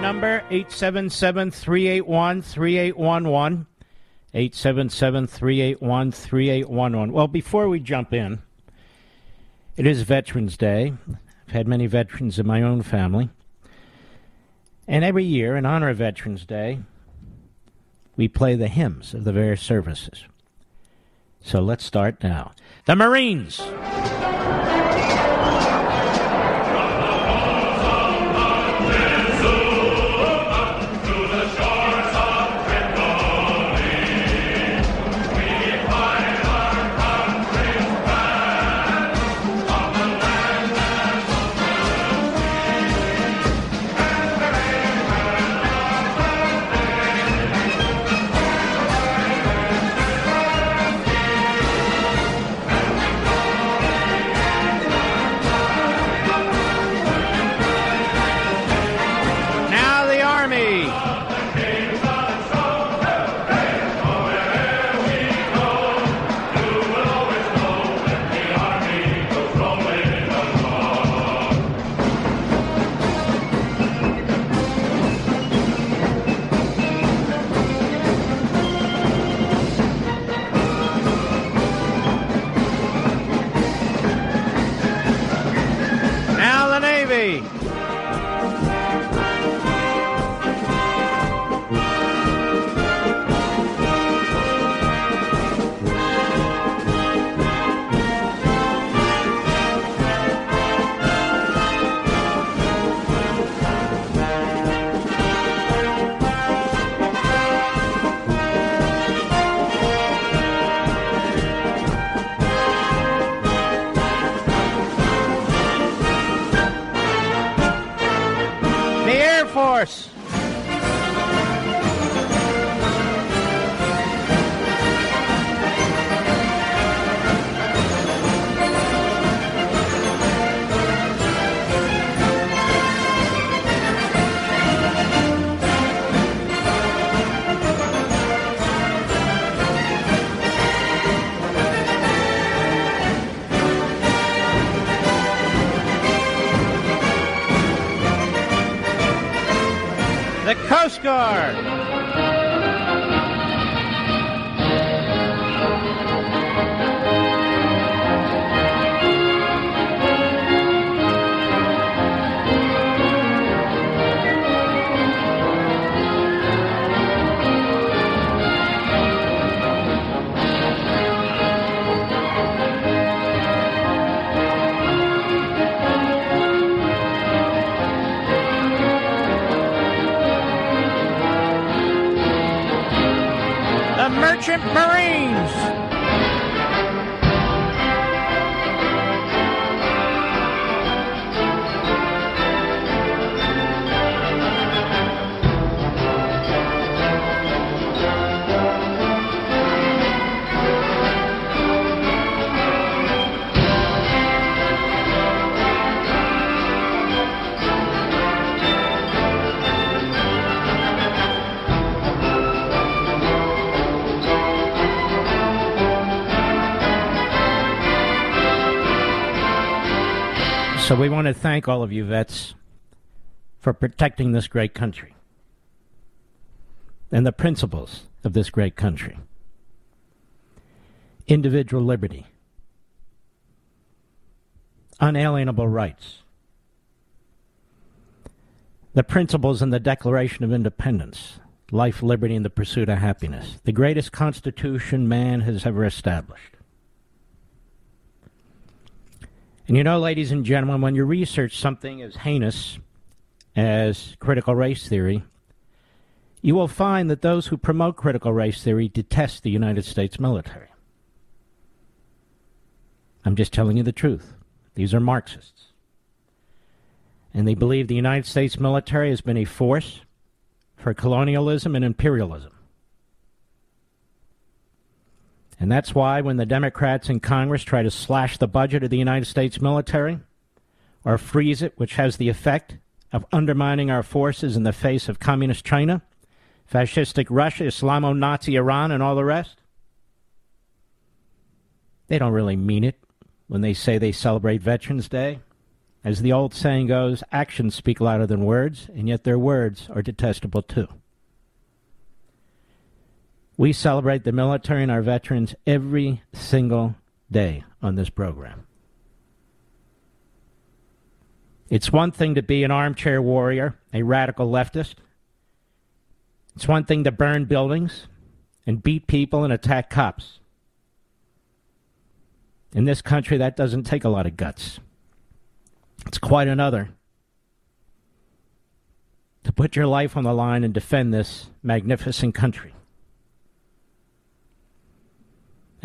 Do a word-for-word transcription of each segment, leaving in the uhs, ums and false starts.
Number eight seven seven, three eight one, three eight one one, eight seven seven, three eight one, three eight one one. Well, before we jump in, it is Veterans Day. I've had many veterans in my own family. And every year, in honor of Veterans Day, we play the hymns of the various services. So let's start now. The Marines! Guard. So we want to thank all of you vets for protecting this great country and the principles of this great country. Individual liberty, unalienable rights, the principles in the Declaration of Independence, life, liberty, and the pursuit of happiness, the greatest constitution man has ever established. And you know, ladies and gentlemen, when you research something as heinous as critical race theory, you will find that those who promote critical race theory detest the United States military. I'm just telling you the truth. These are Marxists. And they believe the United States military has been a force for colonialism and imperialism. And that's why when the Democrats in Congress try to slash the budget of the United States military or freeze it, which has the effect of undermining our forces in the face of communist China, fascistic Russia, Islamo-Nazi Iran, and all the rest, they don't really mean it when they say they celebrate Veterans Day. As the old saying goes, actions speak louder than words, and yet their words are detestable too. We celebrate the military and our veterans every single day on this program. It's one thing to be an armchair warrior, a radical leftist. It's one thing to burn buildings and beat people and attack cops. In this country, that doesn't take a lot of guts. It's quite another to put your life on the line and defend this magnificent country.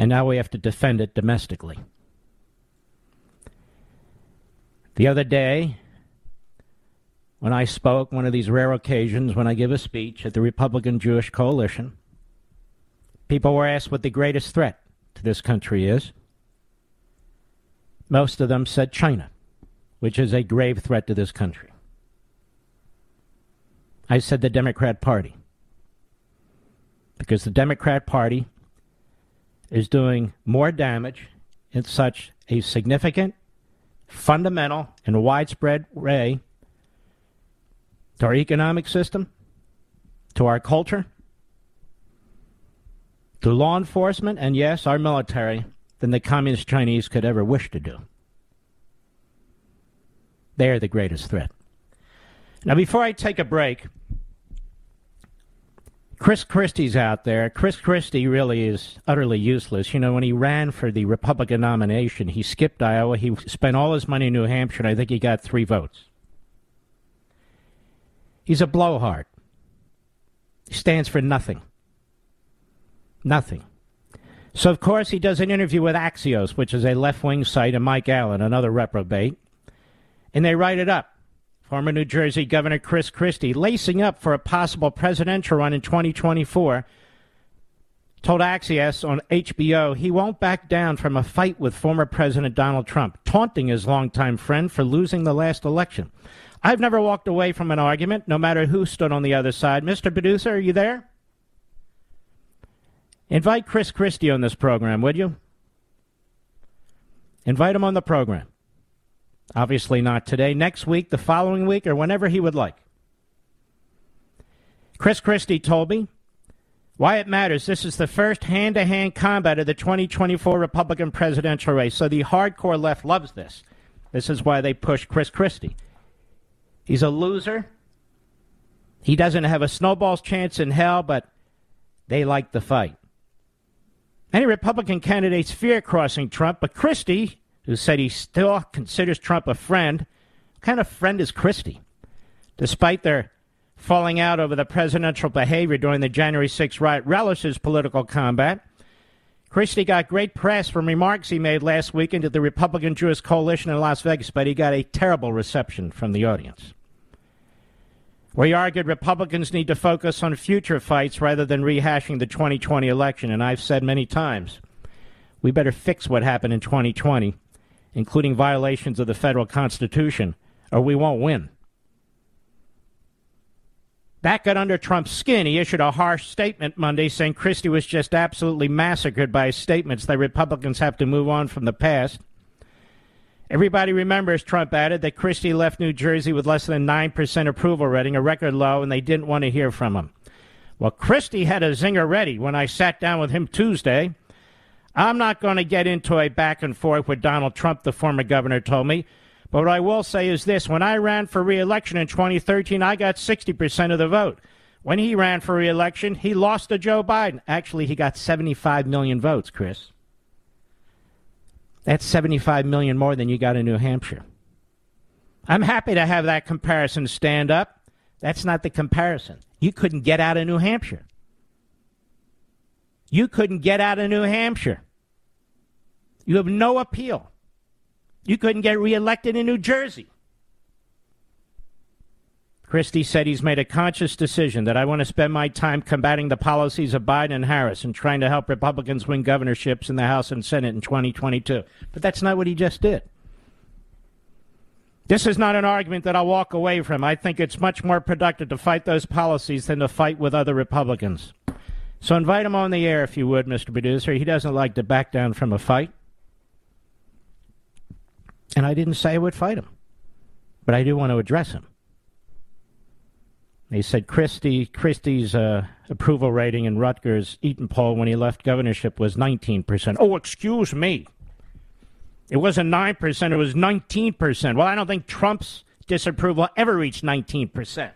And now we have to defend it domestically. The other day, when I spoke, one of these rare occasions when I give a speech at the Republican Jewish Coalition, people were asked what the greatest threat to this country is. Most of them said China, which is a grave threat to this country. I said the Democrat Party, because the Democrat Party is doing more damage in such a significant, fundamental, and widespread way to our economic system, to our culture, to law enforcement, and yes, our military, than the communist Chinese could ever wish to do. They are the greatest threat. Now, before I take a break, Chris Christie's out there. Chris Christie really is utterly useless. You know, when he ran for the Republican nomination, he skipped Iowa. He spent all his money in New Hampshire, and I think he got three votes. He's a blowhard. He stands for nothing. Nothing. So, of course, he does an interview with Axios, which is a left-wing site, and Mike Allen, another reprobate. And they write it up. Former New Jersey Governor Chris Christie, lacing up for a possible presidential run in twenty twenty-four, told Axios on H B O he won't back down from a fight with former President Donald Trump, taunting his longtime friend for losing the last election. I've never walked away from an argument, no matter who stood on the other side. Mister Producer, are you there? Invite Chris Christie on this program, would you? Invite him on the program. Obviously not today, next week, the following week, or whenever he would like. Chris Christie told me why it matters. This is the first hand-to-hand combat of the twenty twenty-four Republican presidential race, so the hardcore left loves this. This is why they push Chris Christie. He's a loser. He doesn't have a snowball's chance in hell, but they like the fight. Many Republican candidates fear crossing Trump, but Christie, who said he still considers Trump a friend, what kind of friend is Christie? Despite their falling out over the presidential behavior during the January sixth riot, relishes political combat. Christie got great press from remarks he made last weekend at the Republican Jewish Coalition in Las Vegas, but he got a terrible reception from the audience, where he argued Republicans need to focus on future fights rather than rehashing the twenty twenty election. And I've said many times, we better fix what happened in twenty twenty, including violations of the federal Constitution, or we won't win. That got under Trump's skin. He issued a harsh statement Monday saying Christie was just absolutely massacred by his statements that Republicans have to move on from the past Everybody remembers, Trump added, that Christie left New Jersey with less than a nine percent approval rating, a record low, and they didn't want to hear from him. Well, Christie had a zinger ready when I sat down with him Tuesday. I'm not going to get into a back and forth with Donald Trump, the former governor told me. But what I will say is this. When I ran for re-election in twenty thirteen, I got sixty percent of the vote. When he ran for re-election, he lost to Joe Biden. Actually, he got seventy-five million votes, Chris. That's seventy-five million more than you got in New Hampshire. I'm happy to have that comparison stand up. That's not the comparison. You couldn't get out of New Hampshire. You couldn't get out of New Hampshire. You have no appeal. You couldn't get reelected in New Jersey. Christie said he's made a conscious decision that I want to spend my time combating the policies of Biden and Harris and trying to help Republicans win governorships in the House and Senate in twenty twenty-two. But that's not what he just did. This is not an argument that I'll walk away from. I think it's much more productive to fight those policies than to fight with other Republicans. So invite him on the air, if you would, Mister Producer. He doesn't like to back down from a fight. And I didn't say I would fight him. But I do want to address him. They said Christie, Christie's uh, approval rating in Rutgers Eaton poll when he left governorship was nineteen percent. Oh, excuse me. It wasn't nine percent, it was nineteen percent. Well, I don't think Trump's disapproval ever reached nineteen percent.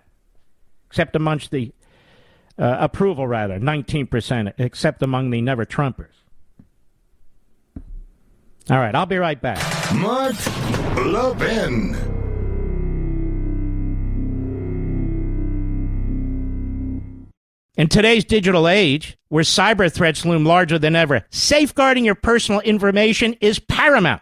Except amongst the uh, approval, rather, nineteen percent, except among the never-Trumpers. All right, I'll be right back. Mark Levin. In today's digital age, where cyber threats loom larger than ever, safeguarding your personal information is paramount.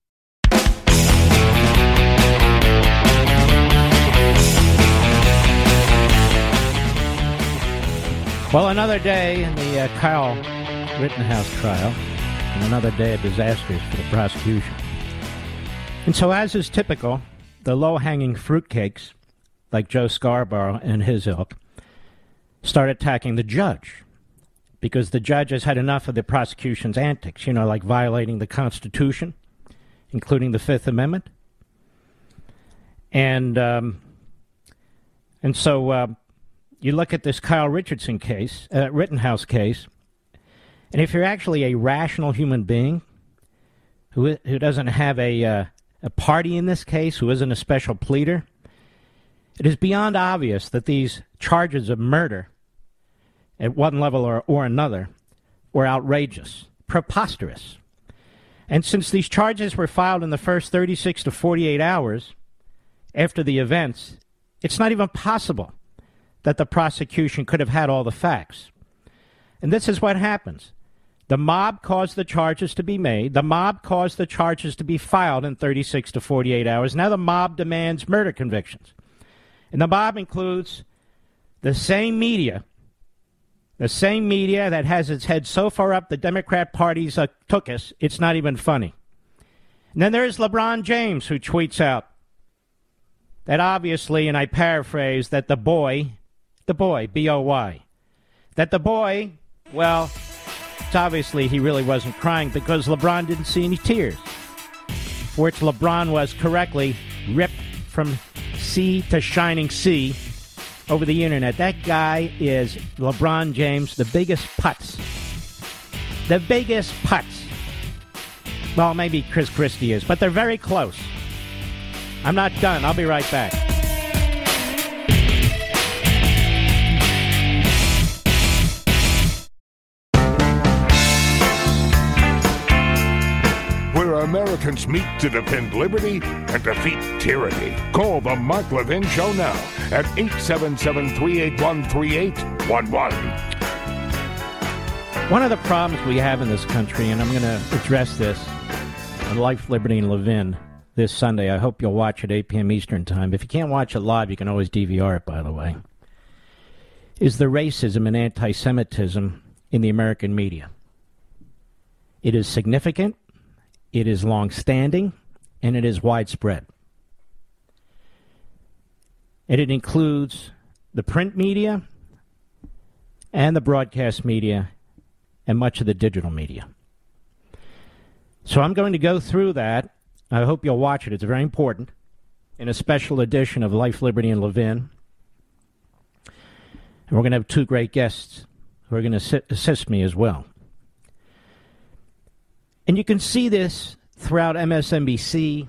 Well, another day in the uh, Kyle Rittenhouse trial, and another day of disasters for the prosecution. And so, as is typical, the low-hanging fruitcakes, like Joe Scarborough and his ilk, start attacking the judge, because the judge has had enough of the prosecution's antics, you know, like violating the Constitution, including the Fifth Amendment. And, um, and so... Uh, You look at this Kyle Richardson case, uh, Rittenhouse case, and if you're actually a rational human being who who doesn't have a uh, a party in this case, who isn't a special pleader, it is beyond obvious that these charges of murder, at one level or, or another, were outrageous, preposterous. And since these charges were filed in the first thirty-six to forty-eight hours after the events, it's not even possible that the prosecution could have had all the facts. And this is what happens. The mob caused the charges to be made. The mob caused the charges to be filed in thirty-six to forty-eight hours. Now the mob demands murder convictions. And the mob includes the same media, the same media that has its head so far up the Democrat Party's uh, tuchus, it's not even funny. And then there's LeBron James, who tweets out that obviously, and I paraphrase, that the boy... The boy, B O Y. That the boy, well, it's obviously he really wasn't crying because LeBron didn't see any tears. For which LeBron was correctly ripped from sea to shining sea over the internet. That guy is LeBron James, the biggest putz. The biggest putz. Well, maybe Chris Christie is, but they're very close. I'm not done. I'll be right back. Americans meet to defend liberty and defeat tyranny. Call the Mark Levin Show now at eight seven seven, three eight one, three eight one one. One of the problems we have in this country, and I'm going to address this on Life, Liberty, and Levin this Sunday. I hope you'll watch at eight p.m. Eastern Time. If you can't watch it live, you can always D V R it, by the way. Is the racism and anti-Semitism in the American media. It is significant, it is long-standing, and it is widespread. And it includes the print media and the broadcast media and much of the digital media. So I'm going to go through that. I hope you'll watch it. It's very important. In a special edition of Life, Liberty, and Levin. And we're going to have two great guests who are going to assist me as well. And you can see this throughout M S N B C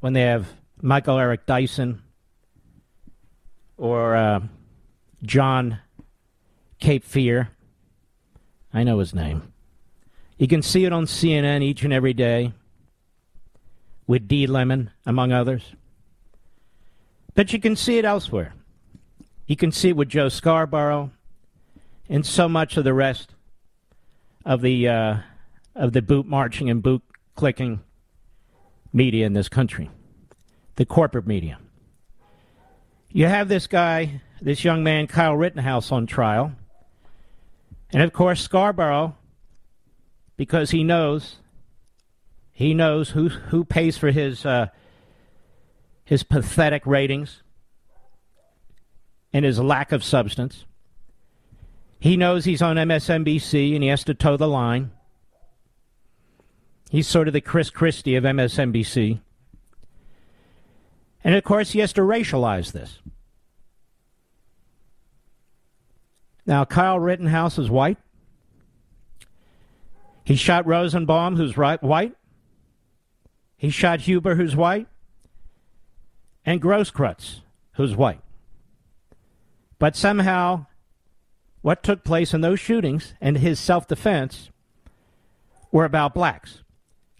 when they have Michael Eric Dyson or uh, John Capehart. I know his name. You can see it on C N N each and every day with D. Lemon, among others. But you can see it elsewhere. You can see it with Joe Scarborough and so much of the rest of the uh, of the boot marching and boot clicking media in this country, the corporate media. You have this guy, this young man, Kyle Rittenhouse, on trial. And, of course, Scarborough, because he knows, he knows who who pays for his uh, his pathetic ratings and his lack of substance. He knows he's on M S N B C and he has to toe the line. He's sort of the Chris Christie of M S N B C. And, of course, he has to racialize this. Now, Kyle Rittenhouse is white. He shot Rosenbaum, who's right, white. He shot Huber, who's white. And Grosskreutz, who's white. But somehow, what took place in those shootings and his self-defense were about blacks.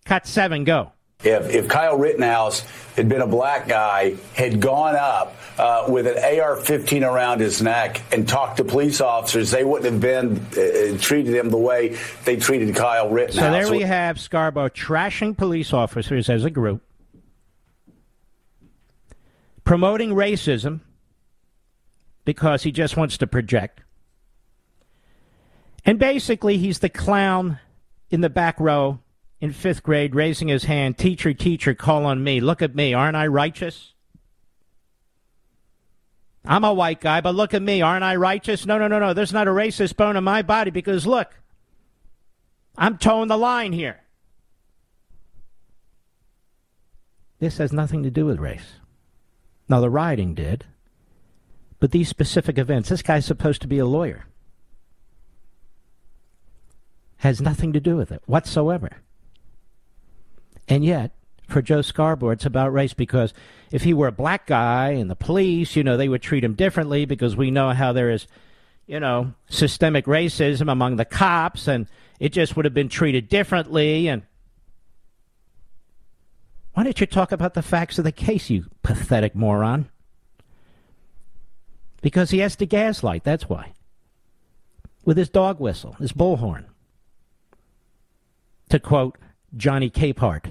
Cut seven, go. If, if Kyle Rittenhouse had been a black guy, had gone up uh, with an A R fifteen around his neck and talked to police officers, they wouldn't have been uh, treated him the way they treated Kyle Rittenhouse. So there we have Scarborough trashing police officers as a group, promoting racism because he just wants to project. And basically he's the clown in the back row in fifth grade, raising his hand, teacher, teacher, call on me. Look at me. Aren't I righteous? I'm a white guy, but look at me. Aren't I righteous? No, no, no, no. There's not a racist bone in my body because, look, I'm toeing the line here. This has nothing to do with race. Now, the rioting did, but these specific events, this guy's supposed to be a lawyer, has nothing to do with it whatsoever. And yet, for Joe Scarborough, it's about race because if he were a black guy and the police, you know, they would treat him differently because we know how there is, you know, systemic racism among the cops and it just would have been treated differently. And why don't you talk about the facts of the case, you pathetic moron? Because he has to gaslight, that's why. With his dog whistle, his bullhorn. To quote Johnny Capehart.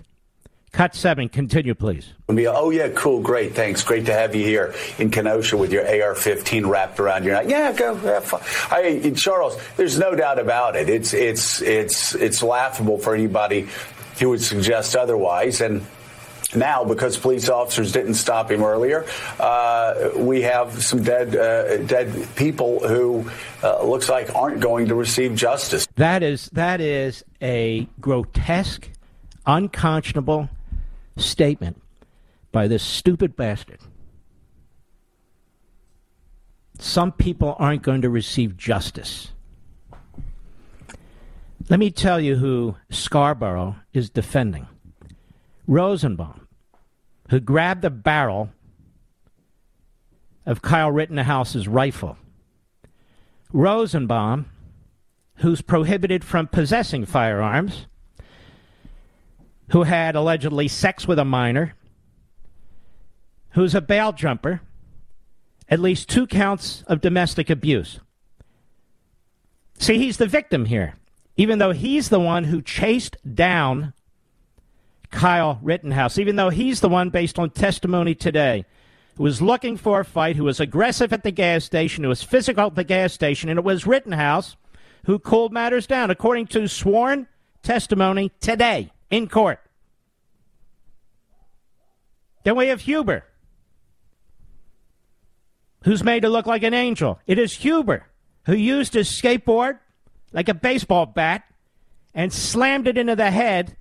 Cut seven. Continue, please. Oh, yeah, cool. Great. Thanks. Great to have you here in Kenosha with your A R fifteen wrapped around your neck. Yeah, go. Have fun. I, Charles, there's no doubt about it. It's it's it's it's laughable for anybody who would suggest otherwise. And now, because police officers didn't stop him earlier, uh, we have some dead uh, dead people who uh, looks like aren't going to receive justice. That is that is a grotesque, unconscionable statement by this stupid bastard. Some people aren't going to receive justice. Let me tell you who Scarborough is defending. Rosenbaum, who grabbed the barrel of Kyle Rittenhouse's rifle. Rosenbaum, who's prohibited from possessing firearms, who had allegedly sex with a minor, who's a bail jumper, at least two counts of domestic abuse. See, he's the victim here, even though he's the one who chased down Kyle Rittenhouse, even though he's the one, based on testimony today, who was looking for a fight, who was aggressive at the gas station, who was physical at the gas station, and it was Rittenhouse who cooled matters down, according to sworn testimony today in court. Then we have Huber, who's made to look like an angel. It is Huber who used his skateboard like a baseball bat and slammed it into the head,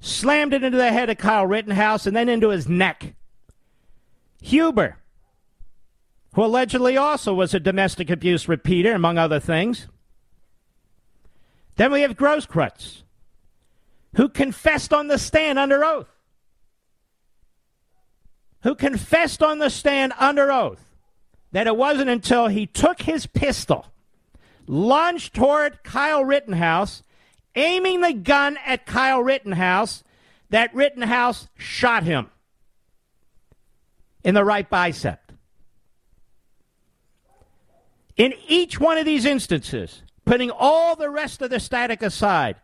slammed it into the head of Kyle Rittenhouse and then into his neck. Huber, who allegedly also was a domestic abuse repeater, among other things. Then we have Grosskreutz, who confessed on the stand under oath. Who confessed on the stand under oath that it wasn't until he took his pistol, lunged toward Kyle Rittenhouse, aiming the gun at Kyle Rittenhouse, that Rittenhouse shot him in the right bicep. In each one of these instances, putting all the rest of the static aside,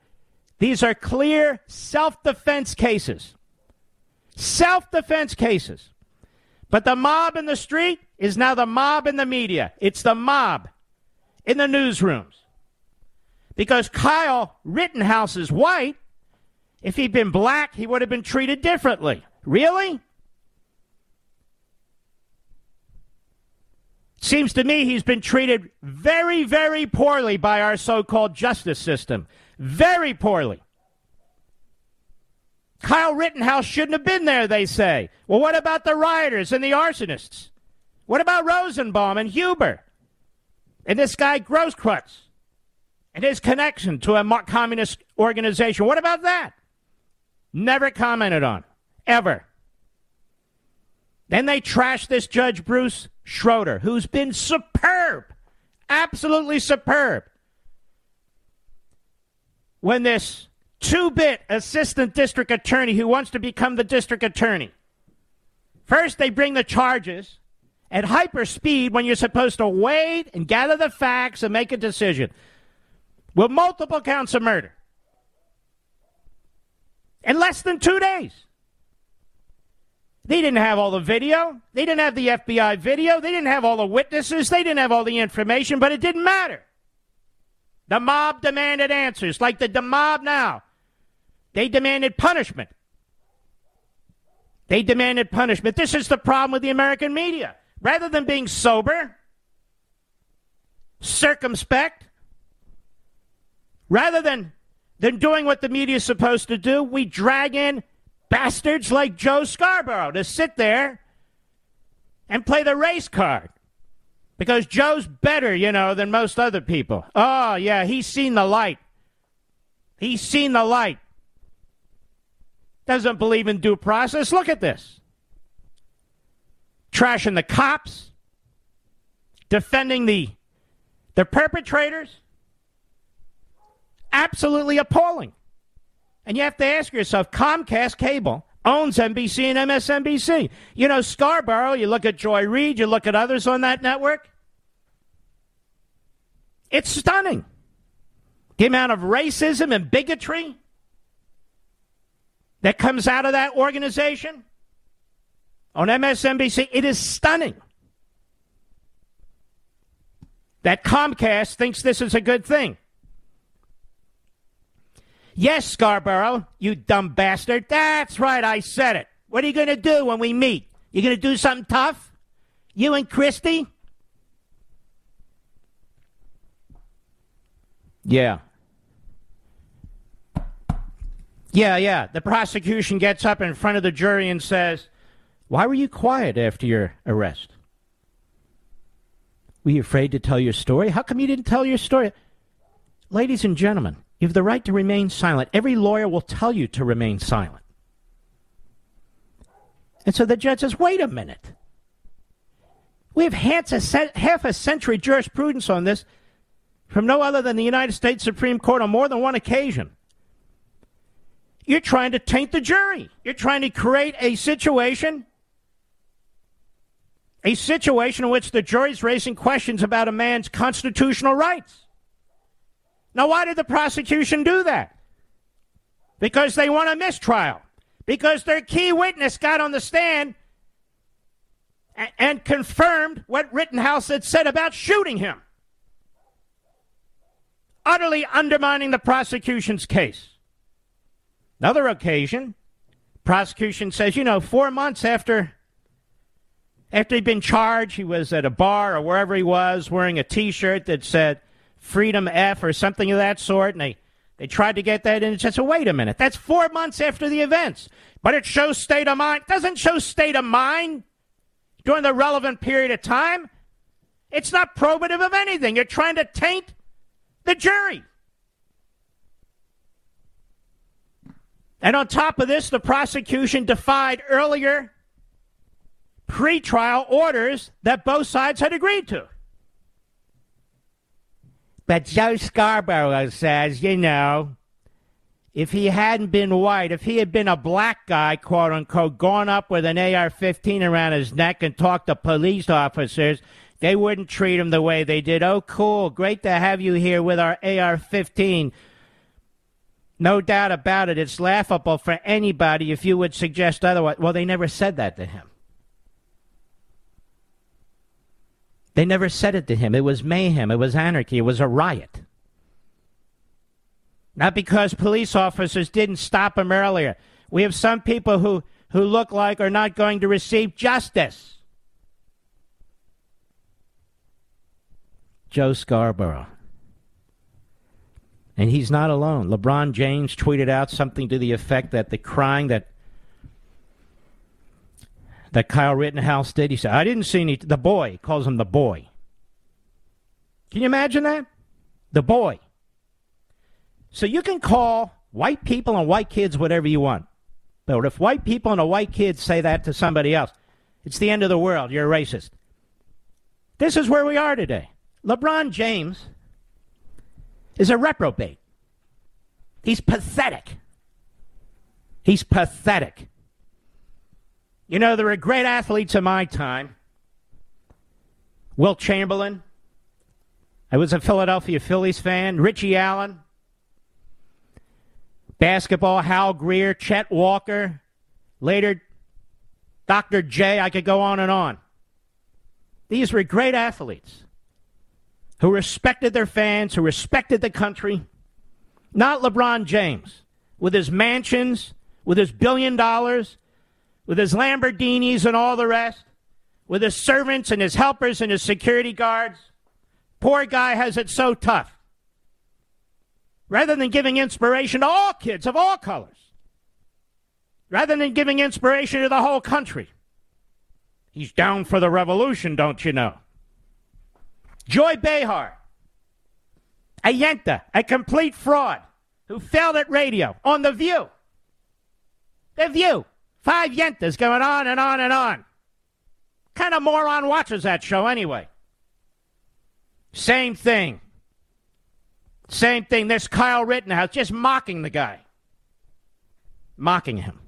these are clear self-defense cases. Self-defense cases. But the mob in the street is now the mob in the media. It's the mob in the newsrooms. Because Kyle Rittenhouse is white. If he'd been black, he would have been treated differently. Really? Seems to me he's been treated very, very poorly by our so-called justice system. Very poorly. Kyle Rittenhouse shouldn't have been there, they say. Well, what about the rioters and the arsonists? What about Rosenbaum and Huber? And this guy Grosskreutz? And his connection to a communist organization? What about that? Never commented on. Ever. Then they trashed this Judge Bruce Schroeder, who's been superb, absolutely superb. When this two-bit assistant district attorney who wants to become the district attorney, first they bring the charges at hyper speed when you're supposed to wait and gather the facts and make a decision, with multiple counts of murder in less than two days. They didn't have all the video. They didn't have the F B I video. They didn't have all the witnesses. They didn't have all the information, but it didn't matter. The mob demanded answers, like the, the mob now. They demanded punishment. They demanded punishment. This is the problem with the American media. Rather than being sober, circumspect, rather than, than doing what the media is supposed to do, we drag in bastards like Joe Scarborough to sit there and play the race card. Because Joe's better, you know, than most other people. Oh, yeah, he's seen the light. He's seen the light. Doesn't believe in due process. Look at this. Trashing the cops. Defending the, the perpetrators. Absolutely appalling. And you have to ask yourself, Comcast Cable owns N B C and M S N B C. You know, Scarborough, you look at Joy Reid, you look at others on that network. It's stunning. The amount of racism and bigotry that comes out of that organization on M S N B C, it is stunning. That Comcast thinks this is a good thing. Yes, Scarborough, you dumb bastard. That's right, I said it. What are you going to do when we meet? You going to do something tough? You and Christie? Yeah. Yeah, yeah. The prosecution gets up in front of the jury and says, "Why were you quiet after your arrest? Were you afraid to tell your story? How come you didn't tell your story?" Ladies and gentlemen, you have the right to remain silent. Every lawyer will tell you to remain silent. And so the judge says, wait a minute. We have half a century jurisprudence on this from no other than the United States Supreme Court on more than one occasion. You're trying to taint the jury. You're trying to create a situation, a situation in which the jury's raising questions about a man's constitutional rights. Now, why did the prosecution do that? Because they want a mistrial. Because their key witness got on the stand and, and confirmed what Rittenhouse had said about shooting him, utterly undermining the prosecution's case. Another occasion, prosecution says, you know, four months after after he'd been charged, he was at a bar or wherever he was wearing a T-shirt that said Freedom F or something of that sort, and they, they tried to get that in. It says, oh, wait a minute, that's four months after the events. But it shows state of mind. It doesn't show state of mind during the relevant period of time. It's not probative of anything. You're trying to taint the jury. And on top of this, the prosecution defied earlier pretrial orders that both sides had agreed to. But Joe Scarborough says, you know, if he hadn't been white, if he had been a black guy, quote unquote, gone up with an A R fifteen around his neck and talked to police officers, they wouldn't treat him the way they did. Oh, cool. Great to have you here with our A R fifteen. No doubt about it. It's laughable for anybody if you would suggest otherwise. Well, they never said that to him. They never said it to him. It was mayhem. It was anarchy. It was a riot. Not because police officers didn't stop him earlier. We have some people who, who look like are not going to receive justice. Joe Scarborough. And he's not alone. LeBron James tweeted out something to the effect that the crying that that Kyle Rittenhouse did, he said, I didn't see any, the boy, he calls him the boy. Can you imagine that? The boy. So you can call white people and white kids whatever you want. But if white people and a white kid say that to somebody else, it's the end of the world. You're a racist. This is where we are today. LeBron James is a reprobate. He's pathetic. He's pathetic. You know, there were great athletes in my time. Wilt Chamberlain. I was a Philadelphia Phillies fan. Richie Allen. Basketball, Hal Greer, Chet Walker. Later, Doctor J. I could go on and on. These were great athletes who respected their fans, who respected the country. Not LeBron James, with his mansions, with his billion dollars, with his Lamborghinis and all the rest, with his servants and his helpers and his security guards. Poor guy has it so tough. Rather than giving inspiration to all kids of all colors, rather than giving inspiration to the whole country, he's down for the revolution, don't you know? Joy Behar, a Yenta, a complete fraud, who failed at radio on The View. The View. Five Yentas going on and on and on. Kind of moron watches that show anyway. Same thing. Same thing. There's Kyle Rittenhouse just mocking the guy. Mocking him.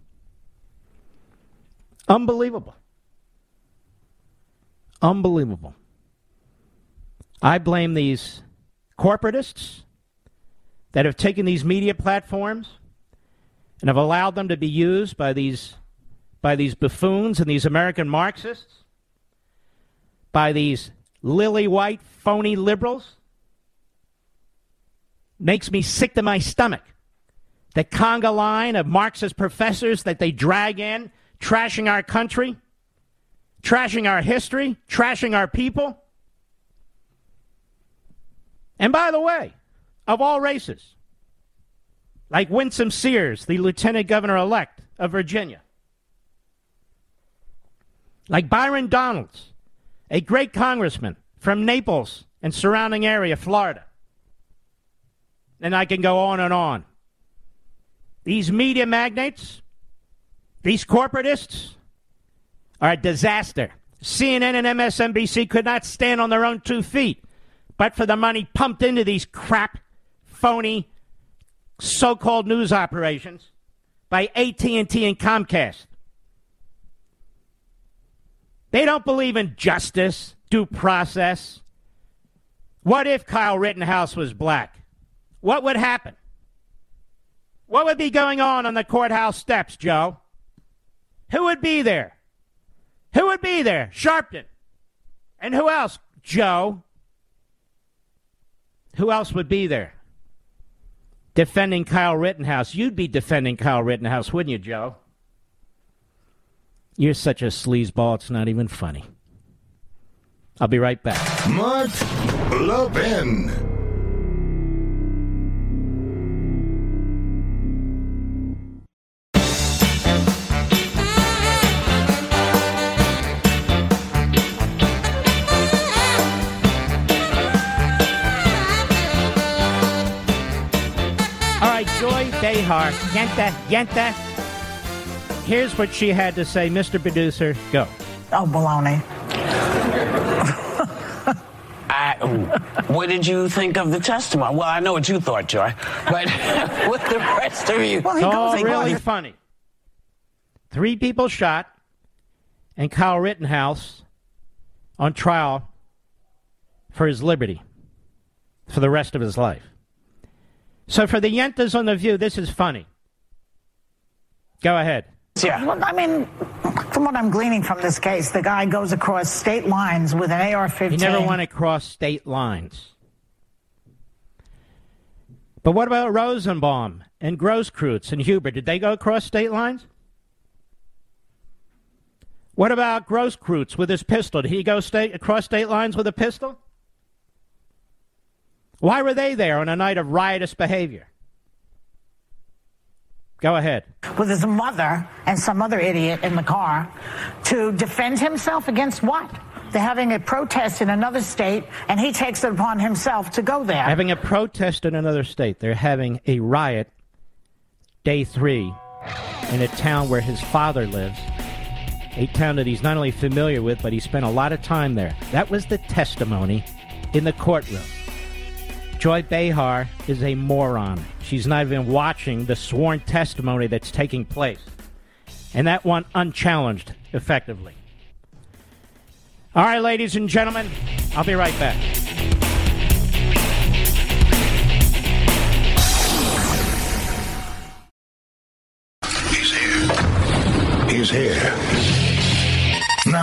Unbelievable. Unbelievable. I blame these corporatists that have taken these media platforms and have allowed them to be used by these by these buffoons and these American Marxists, by these lily-white, phony liberals. Makes me sick to my stomach. The conga line of Marxist professors that they drag in, trashing our country, trashing our history, trashing our people. And by the way, of all races, like Winsome Sears, the lieutenant governor-elect of Virginia, like Byron Donalds, a great congressman from Naples and surrounding area, Florida, and I can go on and on. These media magnates, these corporatists, are a disaster. C N N and M S N B C could not stand on their own two feet but for the money pumped into these crap, phony, so-called news operations by A T and T and Comcast. They don't believe in justice, due process. What if Kyle Rittenhouse was black? What would happen? What would be going on on the courthouse steps, Joe? Who would be there? Who would be there? Sharpton. And who else, Joe? Who else would be there defending Kyle Rittenhouse? You'd be defending Kyle Rittenhouse, wouldn't you, Joe? You're such a sleazeball, it's not even funny. I'll be right back. Mark Levin. Behar, Yenta, Yenta. Here's what she had to say. Mister Producer, go. Oh, baloney. I, what did you think of the testimony? Well, I know what you thought, Joy, but what the rest of you? Well, he it's all really goes. Funny. Three people shot, and Kyle Rittenhouse on trial for his liberty for the rest of his life. So for the yentas on The View, this is funny. Go ahead. Yeah. Well, I mean, from what I'm gleaning from this case, the guy goes across state lines with an A R fifteen. He never went across state lines. But what about Rosenbaum and Grosskreutz and Huber? Did they go across state lines? What about Grosskreutz with his pistol? Did he go state, across state lines with a pistol? Why were they there on a night of riotous behavior? Go ahead. With his mother and some other idiot in the car to defend himself against what? They're having a protest in another state, and he takes it upon himself to go there. Having a protest in another state. They're having a riot, day three, in a town where his father lives. A town that he's not only familiar with, but he spent a lot of time there. That was the testimony in the courtroom. Joy Behar is a moron. She's not even watching the sworn testimony that's taking place. And that one unchallenged, effectively. All right, ladies and gentlemen, I'll be right back. He's here. He's here.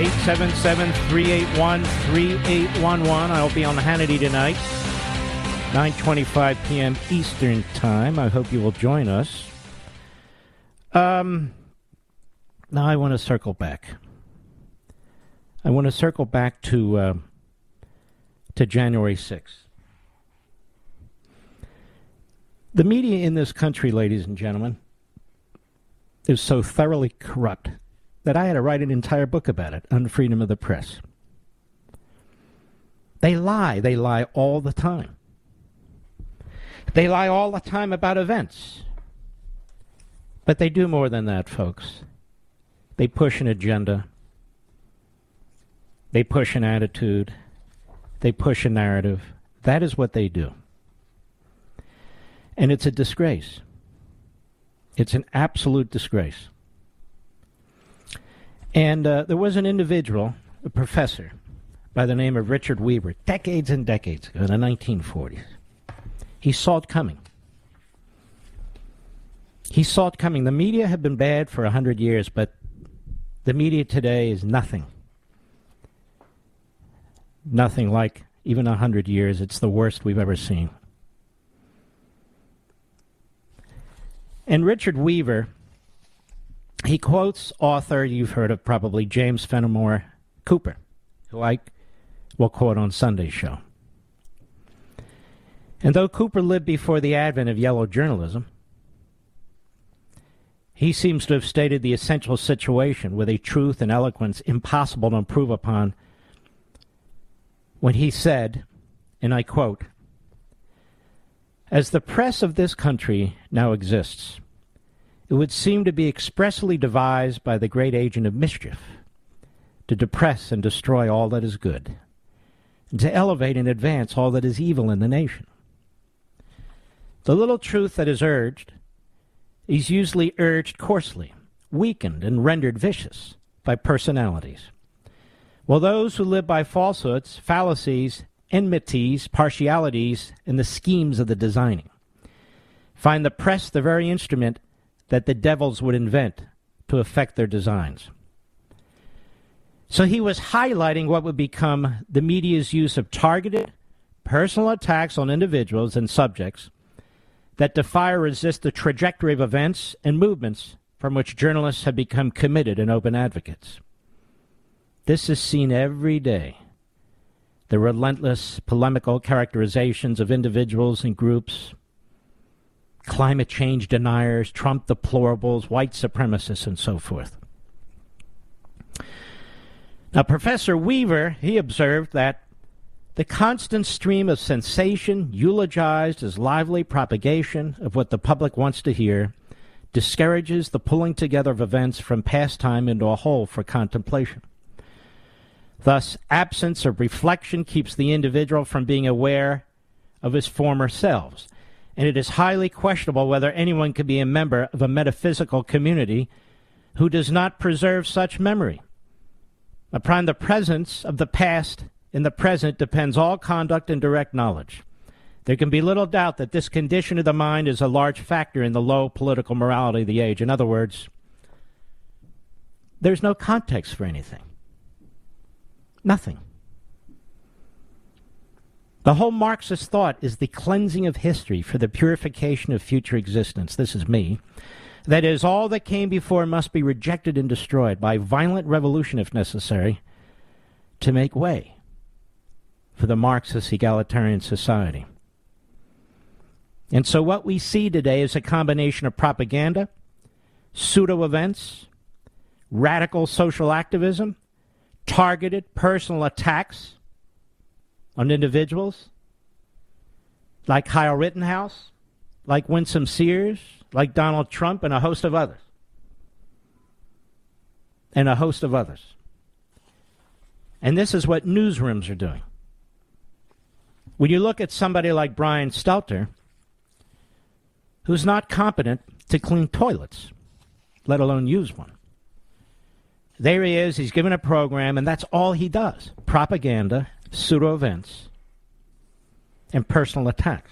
eight seven seven, three eight one, three eight one one. I'll be on Hannity tonight. nine twenty-five p.m. Eastern Time. I hope you will join us. Um, now I want to circle back. I want to circle back to uh, to January sixth. The media in this country, ladies and gentlemen, is so thoroughly corrupt that I had to write an entire book about it on freedom of the press. They lie. They lie all the time. They lie all the time about events. But they do more than that, folks. They push an agenda. They push an attitude. They push a narrative. That is what they do. And it's a disgrace. It's an absolute disgrace. And uh, there was an individual, a professor, by the name of Richard Weaver, decades and decades ago, in the nineteen forties. He saw it coming. He saw it coming. The media have been bad for one hundred years, but the media today is nothing. Nothing like even one hundred years. It's the worst we've ever seen. And Richard Weaver, he quotes author, you've heard of probably, James Fenimore Cooper, who I will quote on Sunday's show. And though Cooper lived before the advent of yellow journalism, He seems to have stated the essential situation with a truth and eloquence impossible to improve upon when he said, and I quote, "As the press of this country now exists, it would seem to be expressly devised by the great agent of mischief to depress and destroy all that is good, and to elevate and advance all that is evil in the nation. The little truth that is urged is usually urged coarsely, weakened and rendered vicious by personalities, while those who live by falsehoods, fallacies, enmities, partialities, and the schemes of the designing find the press the very instrument that the devils would invent to effect their designs." So he was highlighting what would become the media's use of targeted personal attacks on individuals and subjects that defy or resist the trajectory of events and movements from which journalists have become committed and open advocates. This is seen every day. The relentless polemical characterizations of individuals and groups, climate change deniers, Trump deplorables, white supremacists, and so forth. Now, Professor Weaver, he observed that the constant stream of sensation eulogized as lively propagation of what the public wants to hear discourages the pulling together of events from past time into a whole for contemplation. Thus, absence of reflection keeps the individual from being aware of his former selves, and it is highly questionable whether anyone can be a member of a metaphysical community who does not preserve such memory. Upon the presence of the past in the present depends all conduct and direct knowledge. There can be little doubt that this condition of the mind is a large factor in the low political morality of the age. In other words, there's no context for anything. Nothing. The whole Marxist thought is the cleansing of history for the purification of future existence. This is me. That is, all that came before must be rejected and destroyed by violent revolution, if necessary, to make way for the Marxist egalitarian society. And so what we see today is a combination of propaganda, pseudo-events, radical social activism, targeted personal attacks on individuals, like Kyle Rittenhouse, like Winsome Sears, like Donald Trump, and a host of others. And a host of others. And this is what newsrooms are doing. When you look at somebody like Brian Stelter, who's not competent to clean toilets, let alone use one. There he is, he's given a program, and that's all he does. Propaganda, pseudo-events, and personal attacks.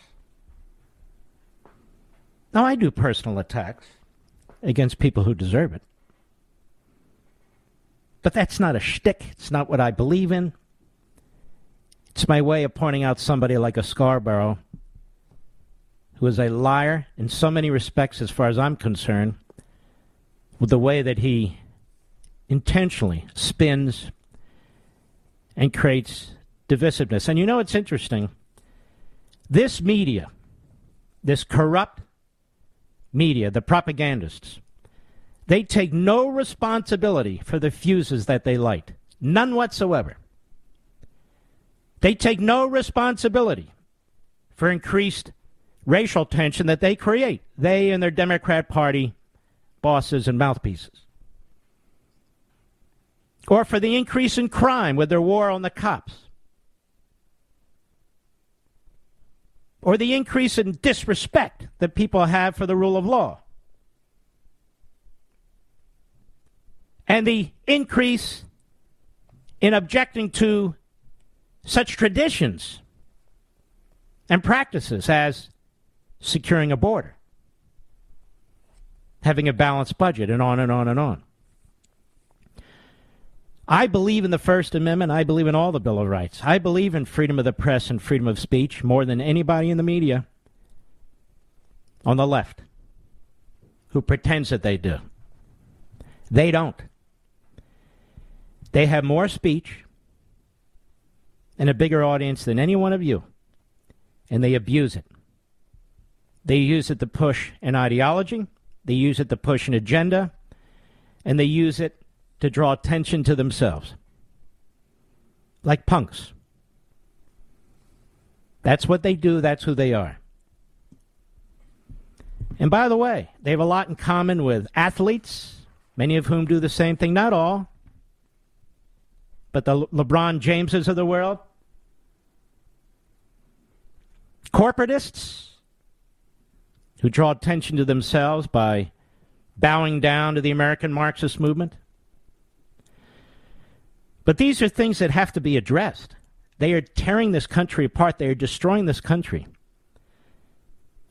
Now, I do personal attacks against people who deserve it. But that's not a shtick. It's not what I believe in. It's my way of pointing out somebody like a Scarborough, who is a liar in so many respects, as far as I'm concerned, with the way that he intentionally spins and creates divisiveness. And you know, it's interesting. This media, this corrupt media, the propagandists, they take no responsibility for the fuses that they light. None whatsoever. They take no responsibility for increased racial tension that they create. They and their Democrat Party bosses and mouthpieces. Or for the increase in crime with their war on the cops. Or the increase in disrespect that people have for the rule of law. And the increase in objecting to such traditions and practices as securing a border, having a balanced budget, and on and on and on. I believe in the First Amendment. I believe in all the Bill of Rights. I believe in freedom of the press and freedom of speech more than anybody in the media on the left who pretends that they do. They don't. They have more speech and a bigger audience than any one of you, and they abuse it. They use it to push an ideology, They use it to push an agenda, and they use it to draw attention to themselves. Like punks. That's what they do. That's who they are. And by the way, they have a lot in common with athletes, many of whom do the same thing. Not all. But the LeBron Jameses of the world. Corporatists who draw attention to themselves by bowing down to the American Marxist movement. But these are things that have to be addressed. They are tearing this country apart. They are destroying this country.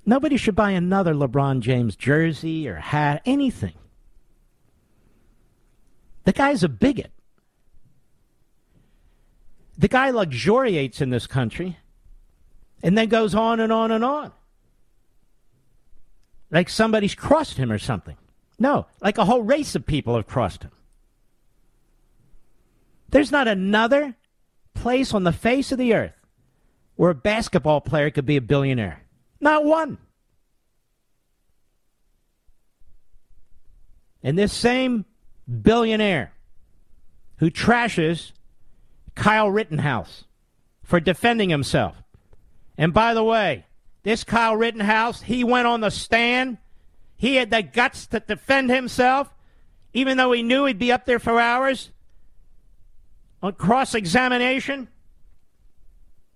Nobody should buy another LeBron James jersey or hat, anything. The guy's a bigot. The guy luxuriates in this country and then goes on and on and on. Like somebody's crossed him or something. No, like a whole race of people have crossed him. There's not another place on the face of the earth where a basketball player could be a billionaire. Not one. And this same billionaire who trashes Kyle Rittenhouse for defending himself. And by the way, this Kyle Rittenhouse, he went on the stand. He had the guts to defend himself, even though he knew he'd be up there for hours on cross-examination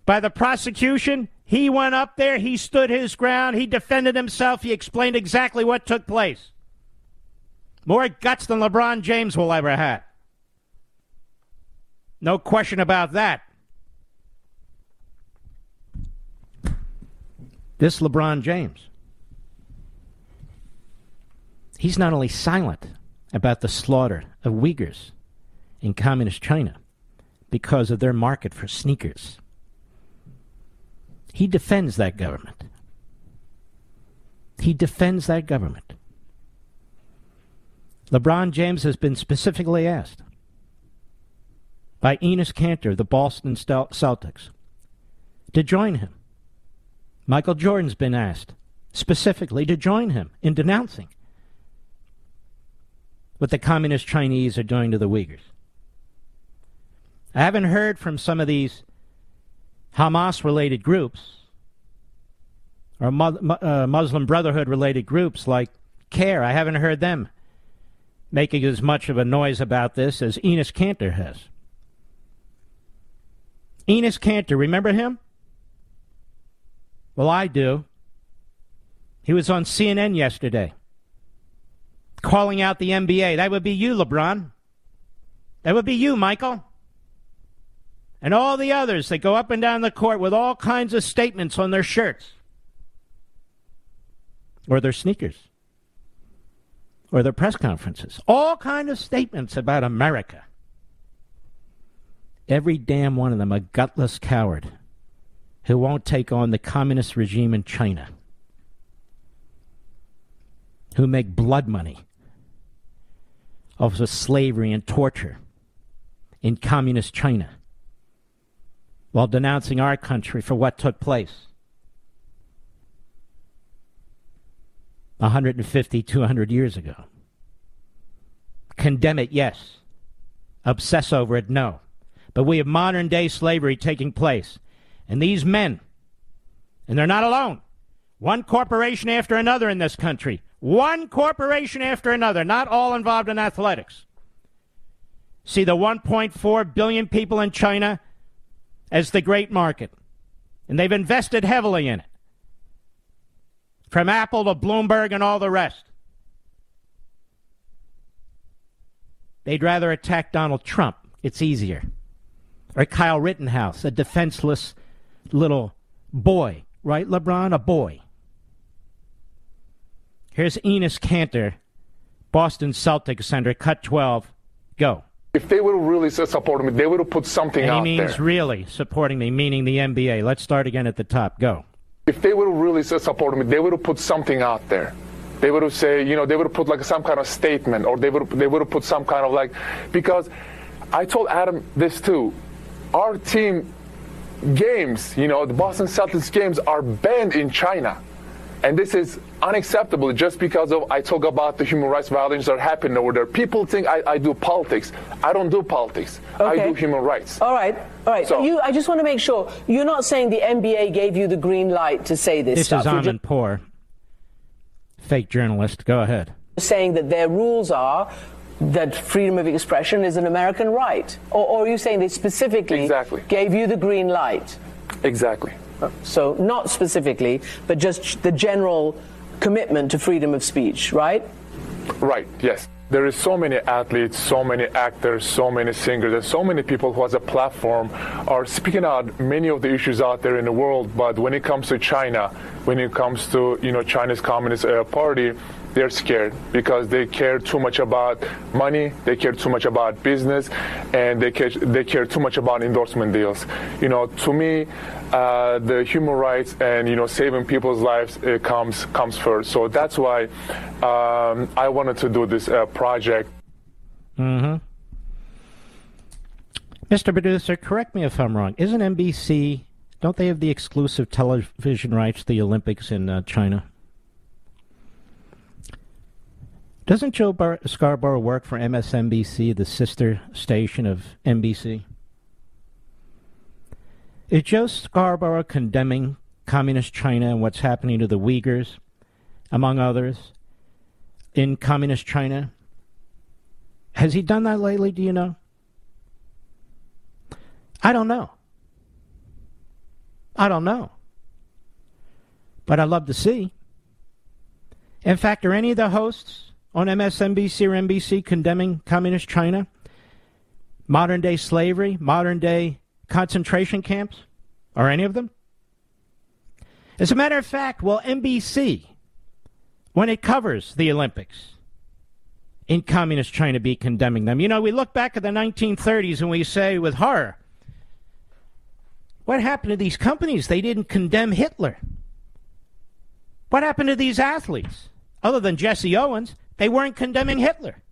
by the prosecution. He went up there. He stood his ground. He defended himself. He explained exactly what took place. More guts than LeBron James will ever have. No question about that. This LeBron James, he's not only silent about the slaughter of Uyghurs in communist China because of their market for sneakers. He defends that government. He defends that government. LeBron James has been specifically asked by Enes Kanter, the Boston Celtics, to join him. Michael Jordan's been asked specifically to join him in denouncing what the communist Chinese are doing to the Uyghurs. I haven't heard from some of these Hamas-related groups or Muslim Brotherhood-related groups like CARE. I haven't heard them making as much of a noise about this as Enes Kanter has. Enes Kanter, remember him? Well, I do. He was on C N N yesterday calling out the N B A. That would be you, LeBron. That would be you, Michael. And all the others that go up and down the court with all kinds of statements on their shirts. Or their sneakers. Or their press conferences. All kinds of statements about America. Every damn one of them a gutless coward who won't take on the communist regime in China. Who make blood money off of slavery and torture in communist China, while denouncing our country for what took place one hundred fifty, two hundred years ago. Condemn it, yes. Obsess over it, no. But we have modern-day slavery taking place. And these men, and they're not alone, one corporation after another in this country, one corporation after another, not all involved in athletics. See the one point four billion people in China as the great market. And they've invested heavily in it. From Apple to Bloomberg and all the rest. They'd rather attack Donald Trump. It's easier. Or Kyle Rittenhouse, a defenseless little boy. Right, LeBron? A boy. Here's Enes Kanter, Boston Celtics center, cut twelve, go. If they would really support me, they would have put something out there. He means really supporting me, meaning the N B A. Let's start again at the top. Go. If they would have really support me, they would have put something out there. They would have said, you know, they would have put like some kind of statement, or they would they would have put some kind of like, because I told Adam this too. Our team games, you know, the Boston Celtics games are banned in China. And this is unacceptable just because of I talk about the human rights violations that happen over there. People think I, I do politics. I don't do politics. Okay. I do human rights. All right. All right. So you, I just want to make sure you're not saying the N B A gave you the green light to say this, this stuff. This is Amin Poor, fake journalist. Go ahead. Saying that their rules are that freedom of expression is an American right. Or, or are you saying they specifically exactly. gave you the green light? Exactly. So not specifically, but just the general commitment to freedom of speech, right? Right, yes. There is so many athletes, so many actors, so many singers, and so many people who has a platform are speaking out many of the issues out there in the world. But when it comes to China, when it comes to, you know, China's Communist Party, they're scared because they care too much about money, they care too much about business, and they care, they care too much about endorsement deals. You know, to me, uh, the human rights and, you know, saving people's lives uh, comes comes first. So that's why um, I wanted to do this uh, project. Mm-hmm. Mister Producer, correct me if I'm wrong. Isn't N B C, don't they have the exclusive television rights to the Olympics in uh, China? Doesn't Joe Bar- Scarborough work for M S N B C, the sister station of N B C? Is Joe Scarborough condemning communist China and what's happening to the Uyghurs, among others, in communist China? Has he done that lately, do you know? I don't know. I don't know. But I'd love to see. In fact, are any of the hosts on M S N B C or N B C condemning communist China, modern-day slavery, modern-day concentration camps? Are any of them? As a matter of fact, will N B C, when it covers the Olympics, in communist China be condemning them? You know, we look back at the nineteen thirties and we say with horror, what happened to these companies? They didn't condemn Hitler. What happened to these athletes? Other than Jesse Owens, they weren't condemning Hitler.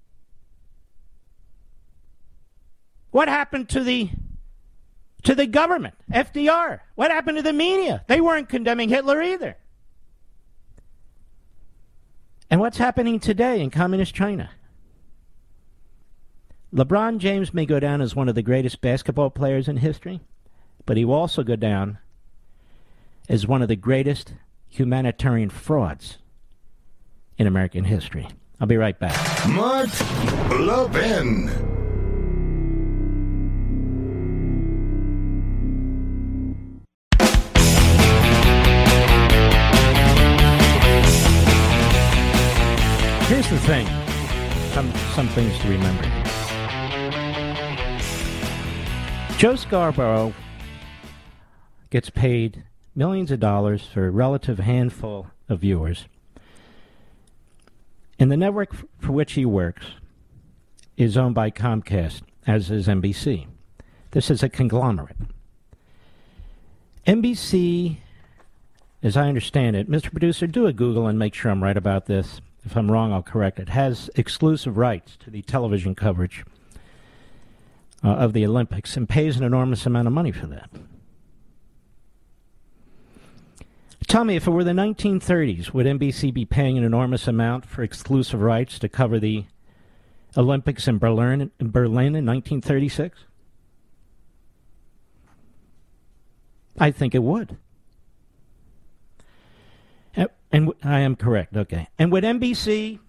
What happened to the to the government, F D R? What happened to the media? They weren't condemning Hitler either. And what's happening today in communist China? LeBron James may go down as one of the greatest basketball players in history, but he will also go down as one of the greatest humanitarian frauds in American history. I'll be right back. Mark Levin. Here's the thing. Some some things to remember. Joe Scarborough gets paid millions of dollars for a relative handful of viewers. And the network for which he works is owned by Comcast, as is N B C. This is a conglomerate. N B C, as I understand it, Mister Producer, do a Google and make sure I'm right about this. If I'm wrong, I'll correct it. Has exclusive rights to the television coverage uh, of the Olympics and pays an enormous amount of money for that. Tell me, if it were the nineteen thirties, would N B C be paying an enormous amount for exclusive rights to cover the Olympics in Berlin in Berlin in nineteen thirty-six? I think it would. And, and I am correct, okay. And would N B C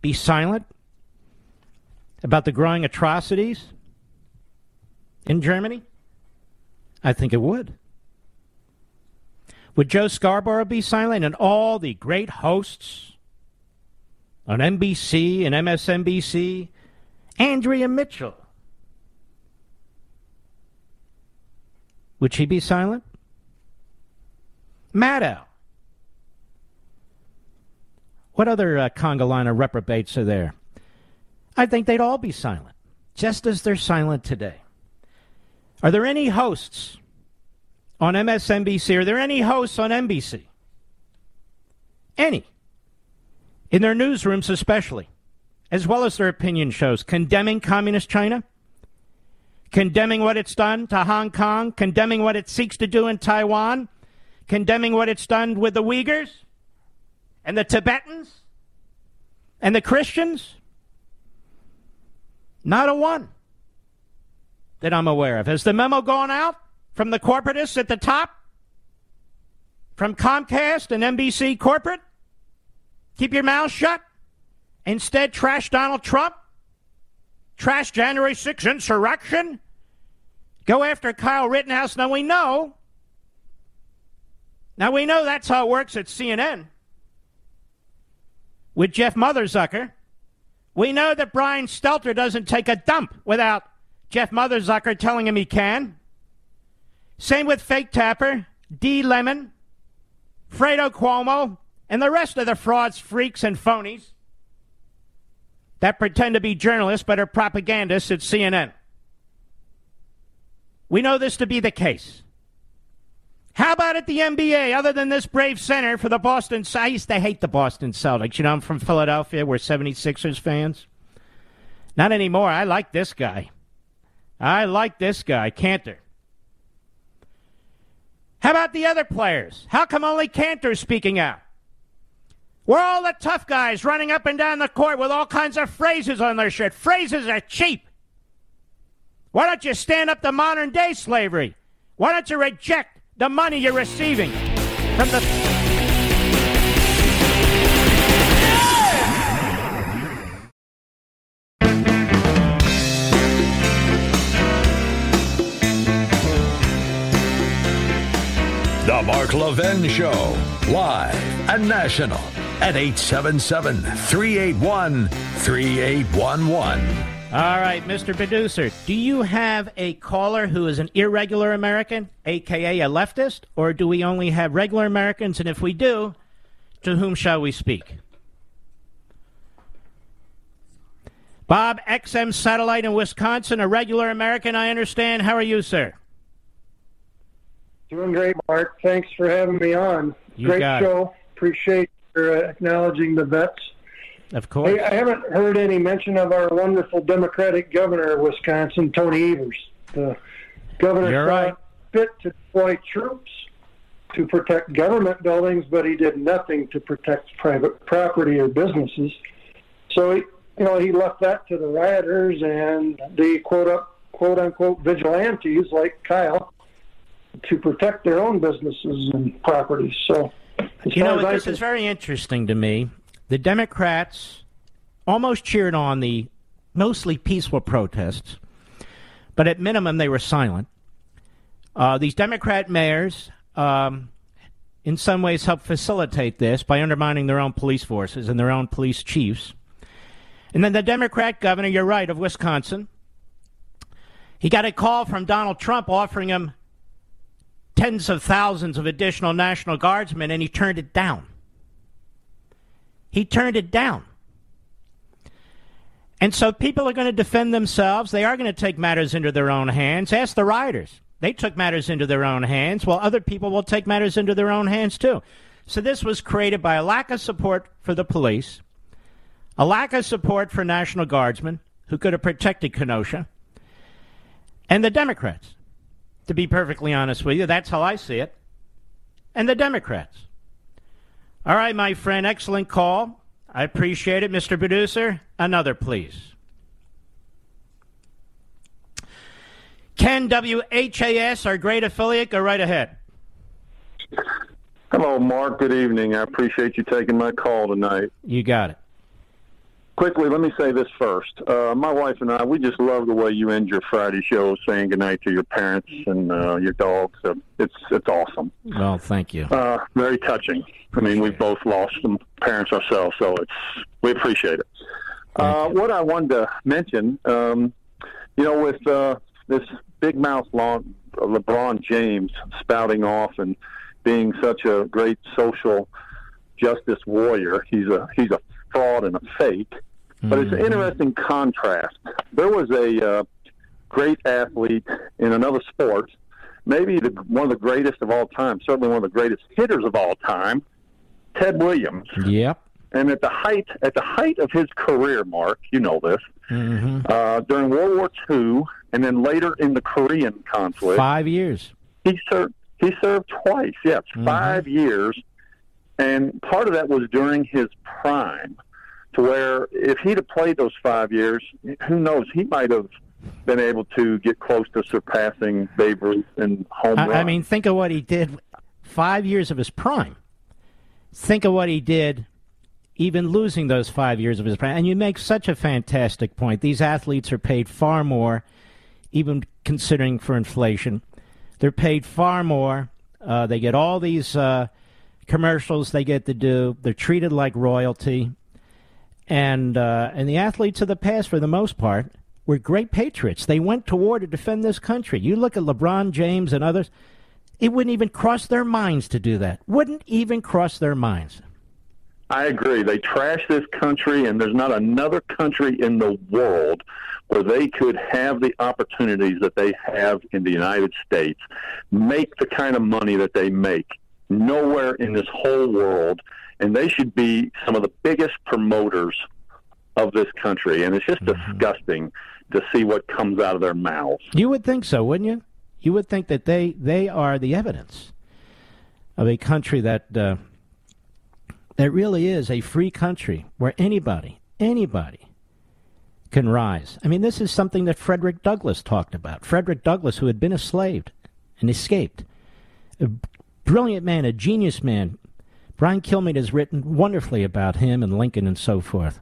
be silent about the growing atrocities in Germany? I think it would. Would Joe Scarborough be silent and all the great hosts on N B C and M S N B C? Andrea Mitchell. Would she be silent? Maddow. What other uh, conga line of reprobates are there? I think they'd all be silent, just as they're silent today. Are there any hosts on M S N B C? Are there any hosts on N B C? Any. In their newsrooms especially, as well as their opinion shows, condemning communist China, condemning what it's done to Hong Kong, condemning what it seeks to do in Taiwan, condemning what it's done with the Uyghurs, and the Tibetans and the Christians? Not a one that I'm aware of. Has the memo gone out from the corporatists at the top? From Comcast and N B C corporate? Keep your mouth shut. Instead, trash Donald Trump. Trash January sixth insurrection. Go after Kyle Rittenhouse. Now we know. Now we know that's how it works at C N N. With Jeff Motherzucker. We know that Brian Stelter doesn't take a dump without Jeff Motherzucker telling him he can. Same with Fake Tapper, D. Lemon, Fredo Cuomo, and the rest of the frauds, freaks, and phonies that pretend to be journalists but are propagandists at C N N. We know this to be the case. How about at the N B A, other than this brave center for the Boston Celtics? I used to hate the Boston Celtics. You know, I'm from Philadelphia. We're seventy-sixers fans. Not anymore. I like this guy. I like this guy, Kanter. How about the other players? How come only Kanter's speaking out? We're all the tough guys running up and down the court with all kinds of phrases on their shirt. Phrases are cheap. Why don't you stand up to modern day slavery? Why don't you reject the money you're receiving from the... The Mark Levin Show, live and national. At eight seven seven, three eight one, three eight one one. All right, Mister Producer, do you have a caller who is an irregular American, a k a a leftist, or do we only have regular Americans? And if we do, to whom shall we speak? Bob, X M Satellite in Wisconsin, a regular American, I understand. How are you, sir? Doing great, Mark. Thanks for having me on. You great show. It. Appreciate acknowledging the vets. Of course. Hey, I haven't heard any mention of our wonderful Democratic governor of Wisconsin, Tony Evers. The governor You're saw right. fit to deploy troops to protect government buildings, but he did nothing to protect private property or businesses. So, he, you know, he left that to the rioters and the quote-unquote quote unquote vigilantes like Kyle to protect their own businesses and properties. So... You know, this is very interesting to me. The Democrats almost cheered on the mostly peaceful protests, but at minimum they were silent. Uh, these Democrat mayors, um, in some ways, helped facilitate this by undermining their own police forces and their own police chiefs. And then the Democrat governor, you're right, of Wisconsin, he got a call from Donald Trump offering him tens of thousands of additional National Guardsmen, and he turned it down. He turned it down. And so people are going to defend themselves. They are going to take matters into their own hands. Ask the rioters. They took matters into their own hands, while other people will take matters into their own hands, too. So this was created by a lack of support for the police, a lack of support for National Guardsmen, who could have protected Kenosha, and the Democrats. To be perfectly honest with you, that's how I see it. And the Democrats. All right, my friend, excellent call. I appreciate it, Mister Producer. Another, please. Ken, W H A S, our great affiliate, go right ahead. Hello, Mark. Good evening. I appreciate you taking my call tonight. You got it. Quickly, let me say this first. Uh, my wife and I, we just love the way you end your Friday show saying goodnight to your parents and uh, your dogs. Uh, it's it's awesome. Well, thank you. Uh, very touching. I mean, we've both lost some parents ourselves, so it's we appreciate it. Uh, what I wanted to mention, um, you know, with uh, this big mouth long, LeBron James spouting off and being such a great social justice warrior, he's a he's a fraud and a fake. But it's an interesting contrast. There was a uh, great athlete in another sport, maybe the, one of the greatest of all time, certainly one of the greatest hitters of all time, Ted Williams. Yep. And at the height at the height of his career, Mark, you know this, mm-hmm. uh, during World War Two and then later in the Korean conflict. Five years. He served, he served twice, yes, mm-hmm. five years. And part of that was during his prime, to where if he'd have played those five years, who knows, he might have been able to get close to surpassing Babe Ruth in home runs. I mean, think of what he did five years of his prime. Think of what he did even losing those five years of his prime. And you make such a fantastic point. These athletes are paid far more, even considering for inflation. They're paid far more. Uh, they get all these uh, commercials they get to do. They're treated like royalty. And uh, and the athletes of the past, for the most part, were great patriots. They went to war to defend this country. You look at LeBron James and others, it wouldn't even cross their minds to do that. Wouldn't even cross their minds. I agree. They trash this country, and there's not another country in the world where they could have the opportunities that they have in the United States, make the kind of money that they make. Nowhere in this whole world. And they should be some of the biggest promoters of this country. And it's just mm-hmm. disgusting to see what comes out of their mouths. You would think so, wouldn't you? You would think that they, they are the evidence of a country that uh, that really is a free country where anybody, anybody can rise. I mean, this is something that Frederick Douglass talked about. Frederick Douglass, who had been enslaved and escaped. A brilliant man, a genius man. Brian Kilmeade has written wonderfully about him and Lincoln and so forth.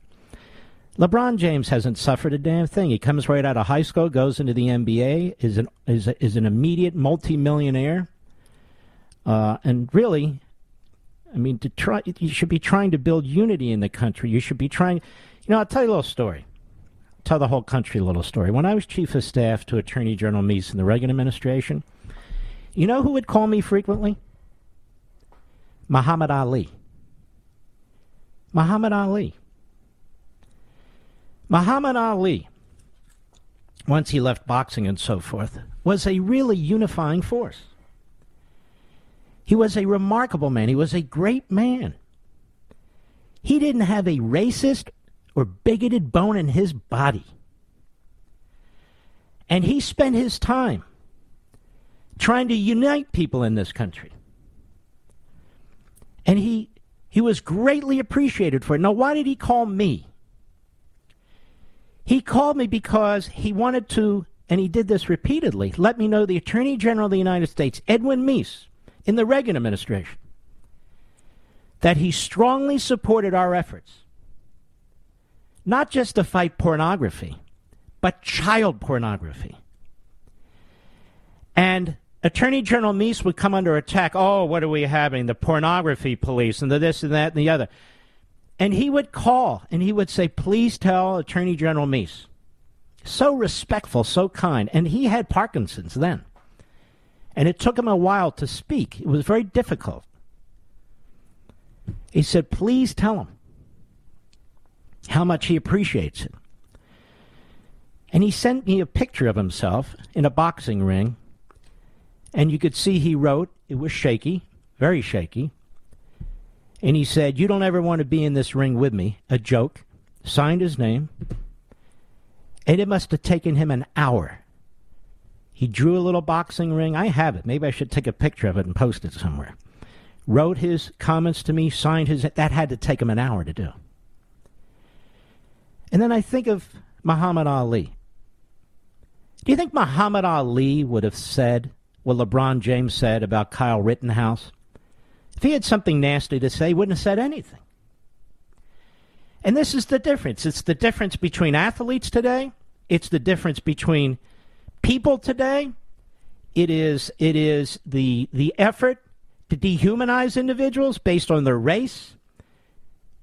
LeBron James hasn't suffered a damn thing. He comes right out of high school, goes into the N B A, is an is, a, is an immediate multimillionaire. Uh, and really, I mean, to try, you should be trying to build unity in the country. You should be trying, you know, I'll tell you a little story. I'll tell the whole country a little story. When I was chief of staff to Attorney General Meese in the Reagan administration, you know who would call me frequently? Muhammad Ali. Muhammad Ali. Muhammad Ali, once he left boxing and so forth, was a really unifying force. He was a remarkable man. He was a great man. He didn't have a racist or bigoted bone in his body. And he spent his time trying to unite people in this country. And he he was greatly appreciated for it. Now, why did he call me? He called me because he wanted to, and he did this repeatedly, let me know the Attorney General of the United States, Edwin Meese, in the Reagan administration, that he strongly supported our efforts, not just to fight pornography, but child pornography. And Attorney General Meese would come under attack. Oh, what are we having? The pornography police and the this and that and the other. And he would call and he would say, please tell Attorney General Meese. So respectful, so kind. And he had Parkinson's then. And it took him a while to speak. It was very difficult. He said, please tell him how much he appreciates it. And he sent me a picture of himself in a boxing ring. And you could see he wrote, it was shaky, very shaky. And he said, you don't ever want to be in this ring with me, a joke. Signed his name. And it must have taken him an hour. He drew a little boxing ring. I have it. Maybe I should take a picture of it and post it somewhere. Wrote his comments to me, signed his, that had to take him an hour to do. And then I think of Muhammad Ali. Do you think Muhammad Ali would have said what LeBron James said about Kyle Rittenhouse? If he had something nasty to say, he wouldn't have said anything. And this is the difference. It's the difference between athletes today. It's the difference between people today. It is it is the the effort to dehumanize individuals based on their race,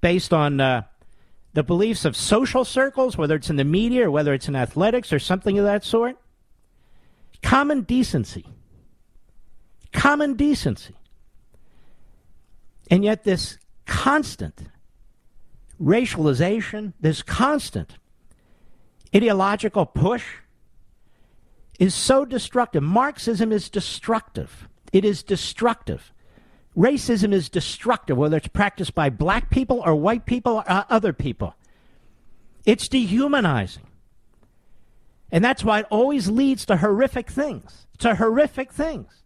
based on uh, the beliefs of social circles, whether it's in the media or whether it's in athletics or something of that sort. Common decency. Common decency. And yet this constant racialization, this constant ideological push is so destructive. Marxism is destructive. It is destructive. Racism is destructive, whether it's practiced by black people or white people or other people. It's dehumanizing. And that's why it always leads to horrific things, to horrific things.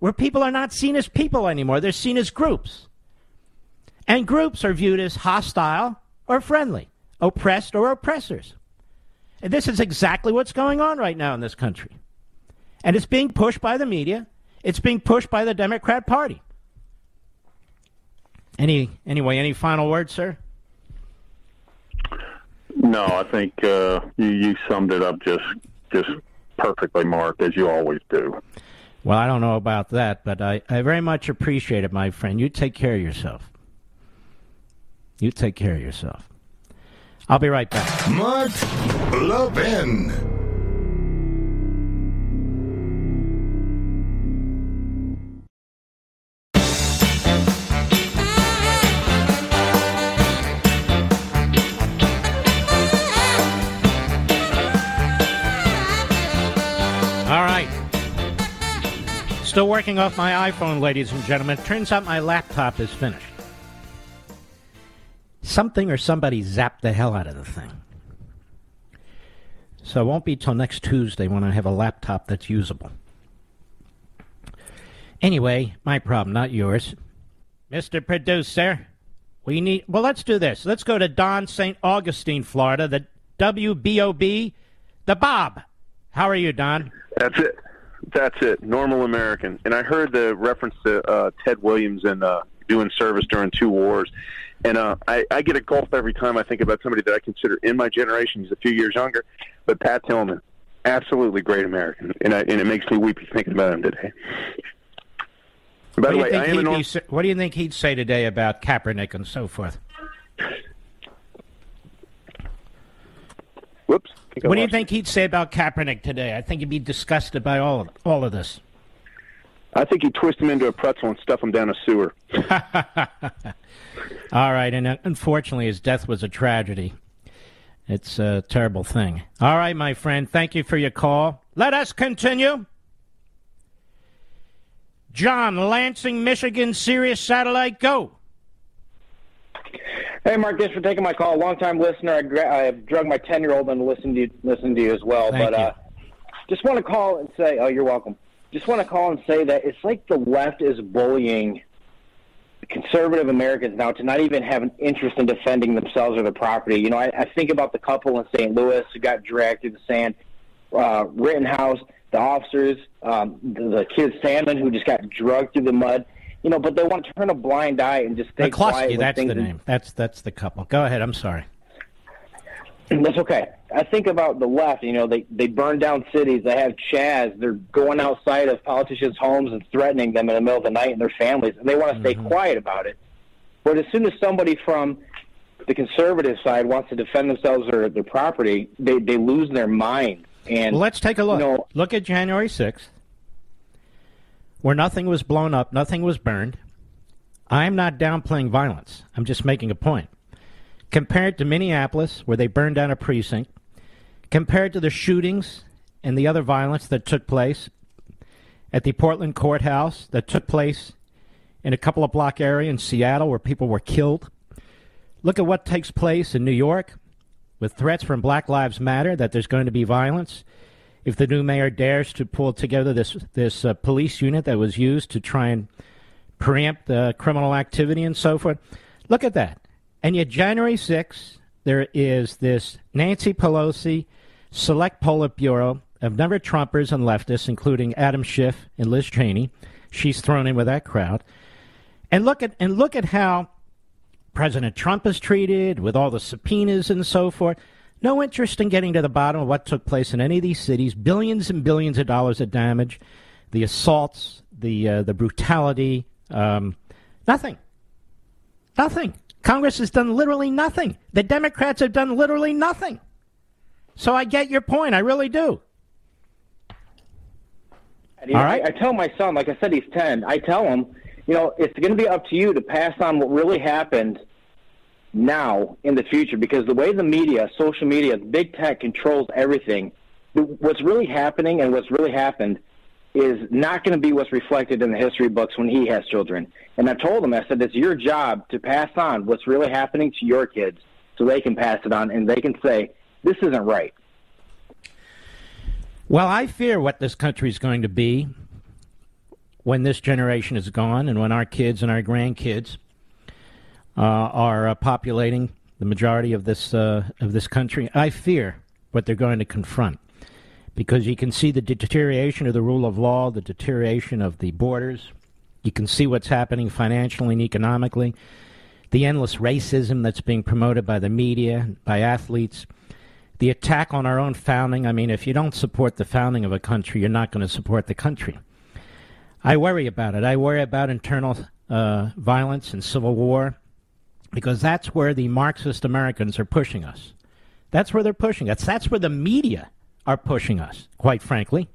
Where people are not seen as people anymore. They're seen as groups. And groups are viewed as hostile or friendly, oppressed or oppressors. And this is exactly what's going on right now in this country. And it's being pushed by the media. It's being pushed by the Democrat Party. Any Anyway, any final words, sir? No, I think uh, you, you summed it up just just perfectly, Mark, as you always do. Well, I don't know about that, but I, I very much appreciate it, my friend. You take care of yourself. You take care of yourself. I'll be right back. Mark Levin. All right. Still working off my iPhone, ladies and gentlemen. It turns out my laptop is finished. Something or somebody zapped the hell out of the thing. So it won't be till next Tuesday when I have a laptop that's usable. Anyway, my problem, not yours. Mister Producer, we need... Well, let's do this. Let's go to Don Saint Augustine, Florida, the W B O B, the Bob. How are you, Don? That's it. That's it. Normal American. And I heard the reference to uh, Ted Williams and uh, doing service during two wars. And uh, I, I get a gulp every time I think about somebody that I consider in my generation. He's a few years younger. But Pat Tillman, absolutely great American. And, I, and it makes me weepy thinking about him today. By the way, I am an norm- be, what do you think he'd say today about Kaepernick and so forth? Whoops. What do you think he'd say about Kaepernick today? I think he'd be disgusted by all of, all of this. I think he'd twist him into a pretzel and stuff him down a sewer. All right, and unfortunately his death was a tragedy. It's a terrible thing. All right, my friend, thank you for your call. Let us continue. John, Lansing, Michigan, Sirius Satellite, go. Hey, Mark, thanks for taking my call. Long-time listener. I, gra- I drug my ten-year-old into listening to you, listening to you as well. Thank but uh, just want to call and say, oh, you're welcome. Just want to call and say that it's like the left is bullying conservative Americans now to not even have an interest in defending themselves or their property. You know, I, I think about the couple in Saint Louis who got dragged through the sand, uh, Rittenhouse, the officers, um, the, the kid Sandman who just got drugged through the mud. You know, but they want to turn a blind eye and just stay quiet. With that's things the name. That's that's the couple. Go ahead. I'm sorry. That's okay. I think about the left. You know, they, they burn down cities. They have Chaz. They're going outside of politicians' homes and threatening them in the middle of the night and their families, and they want to stay mm-hmm. quiet about it. But as soon as somebody from the conservative side wants to defend themselves or their property, they, they lose their mind. And well, let's take a look. You know, look at January sixth. Where nothing was blown up, nothing was burned. I'm not downplaying violence. I'm just making a point. Compared to Minneapolis, where they burned down a precinct, compared to the shootings and the other violence that took place at the Portland courthouse, that took place in a couple of block area in Seattle where people were killed. Look at what takes place in New York with threats from Black Lives Matter that there's going to be violence. If the new mayor dares to pull together this this uh, police unit that was used to try and preempt uh, criminal activity and so forth, look at that. And yet January sixth, there is this Nancy Pelosi select Politburo of number Trumpers and leftists, including Adam Schiff and Liz Cheney. She's thrown in with that crowd. And look at and look at how President Trump is treated with all the subpoenas and so forth. No interest in getting to the bottom of what took place in any of these cities. Billions and billions of dollars of damage, the assaults, the uh, the brutality, um, nothing. Nothing. Congress has done literally nothing. The Democrats have done literally nothing. So I get your point. I really do. And, you All know, right. I, I tell my son, like I said, he's ten. I tell him, you know, it's going to be up to you to pass on what really happened now in the future, because the way the media, social media, big tech controls everything, what's really happening and what's really happened is not going to be what's reflected in the history books when he has children. And I told him, I said, it's your job to pass on what's really happening to your kids so they can pass it on and they can say, this isn't right. Well, I fear what this country is going to be when this generation is gone and when our kids and our grandkids uh, are uh, populating the majority of this uh, of this country, I fear what they're going to confront, because you can see the deterioration of the rule of law, the deterioration of the borders. You can see what's happening financially and economically, the endless racism that's being promoted by the media, by athletes, the attack on our own founding. I mean, if you don't support the founding of a country, you're not going to support the country. I worry about it. I worry about internal uh, violence and civil war, because that's where the Marxist Americans are pushing us. That's where they're pushing us. That's where the media are pushing us, quite frankly.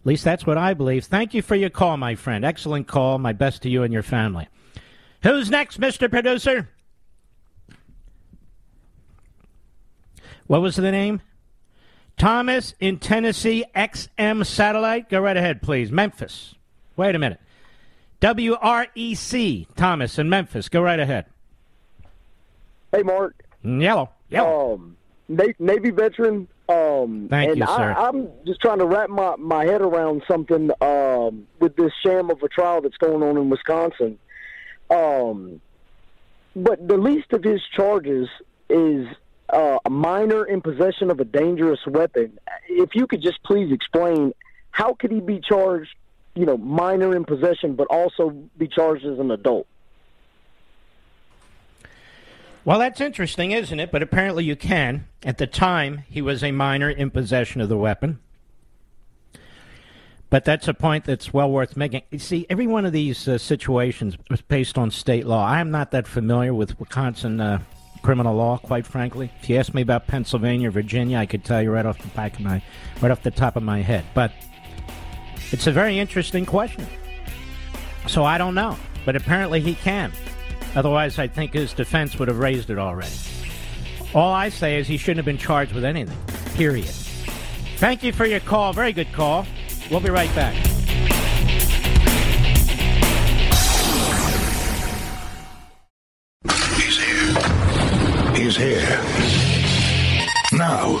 At least that's what I believe. Thank you for your call, my friend. Excellent call. My best to you and your family. Who's next, Mister Producer? What was the name? Thomas in Tennessee, X M Satellite. Go right ahead, please. Memphis. Wait a minute. W R E C, Thomas in Memphis. Go right ahead. Hey, Mark. Yellow. Yellow. Um, Navy veteran. Um, Thank and you, sir. I, I'm just trying to wrap my, my head around something um, with this sham of a trial that's going on in Wisconsin. Um, but the least of his charges is uh, a minor in possession of a dangerous weapon. If you could just please explain, how could he be charged, you know, minor in possession, but also be charged as an adult? Well, that's interesting, isn't it? But apparently you can. At the time, he was a minor in possession of the weapon. But that's a point that's well worth making. You see, every one of these uh, situations was based on state law. I'm not that familiar with Wisconsin uh, criminal law, quite frankly. If you ask me about Pennsylvania, Virginia, I could tell you right off the back of my, right off the top of my head. But it's a very interesting question. So I don't know. But apparently he can. Otherwise, I think his defense would have raised it already. All I say is he shouldn't have been charged with anything, period. Thank you for your call. Very good call. We'll be right back. He's here. He's here. Now,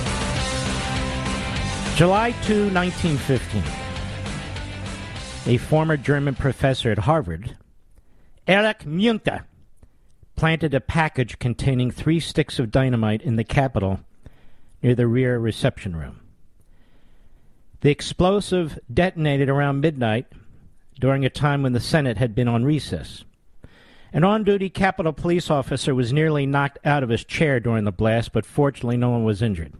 July second, nineteen fifteen, a former German professor at Harvard, Erich Münter, planted a package containing three sticks of dynamite in the Capitol near the rear reception room. The explosive detonated around midnight during a time when the Senate had been on recess. An on-duty Capitol police officer was nearly knocked out of his chair during the blast, but fortunately no one was injured.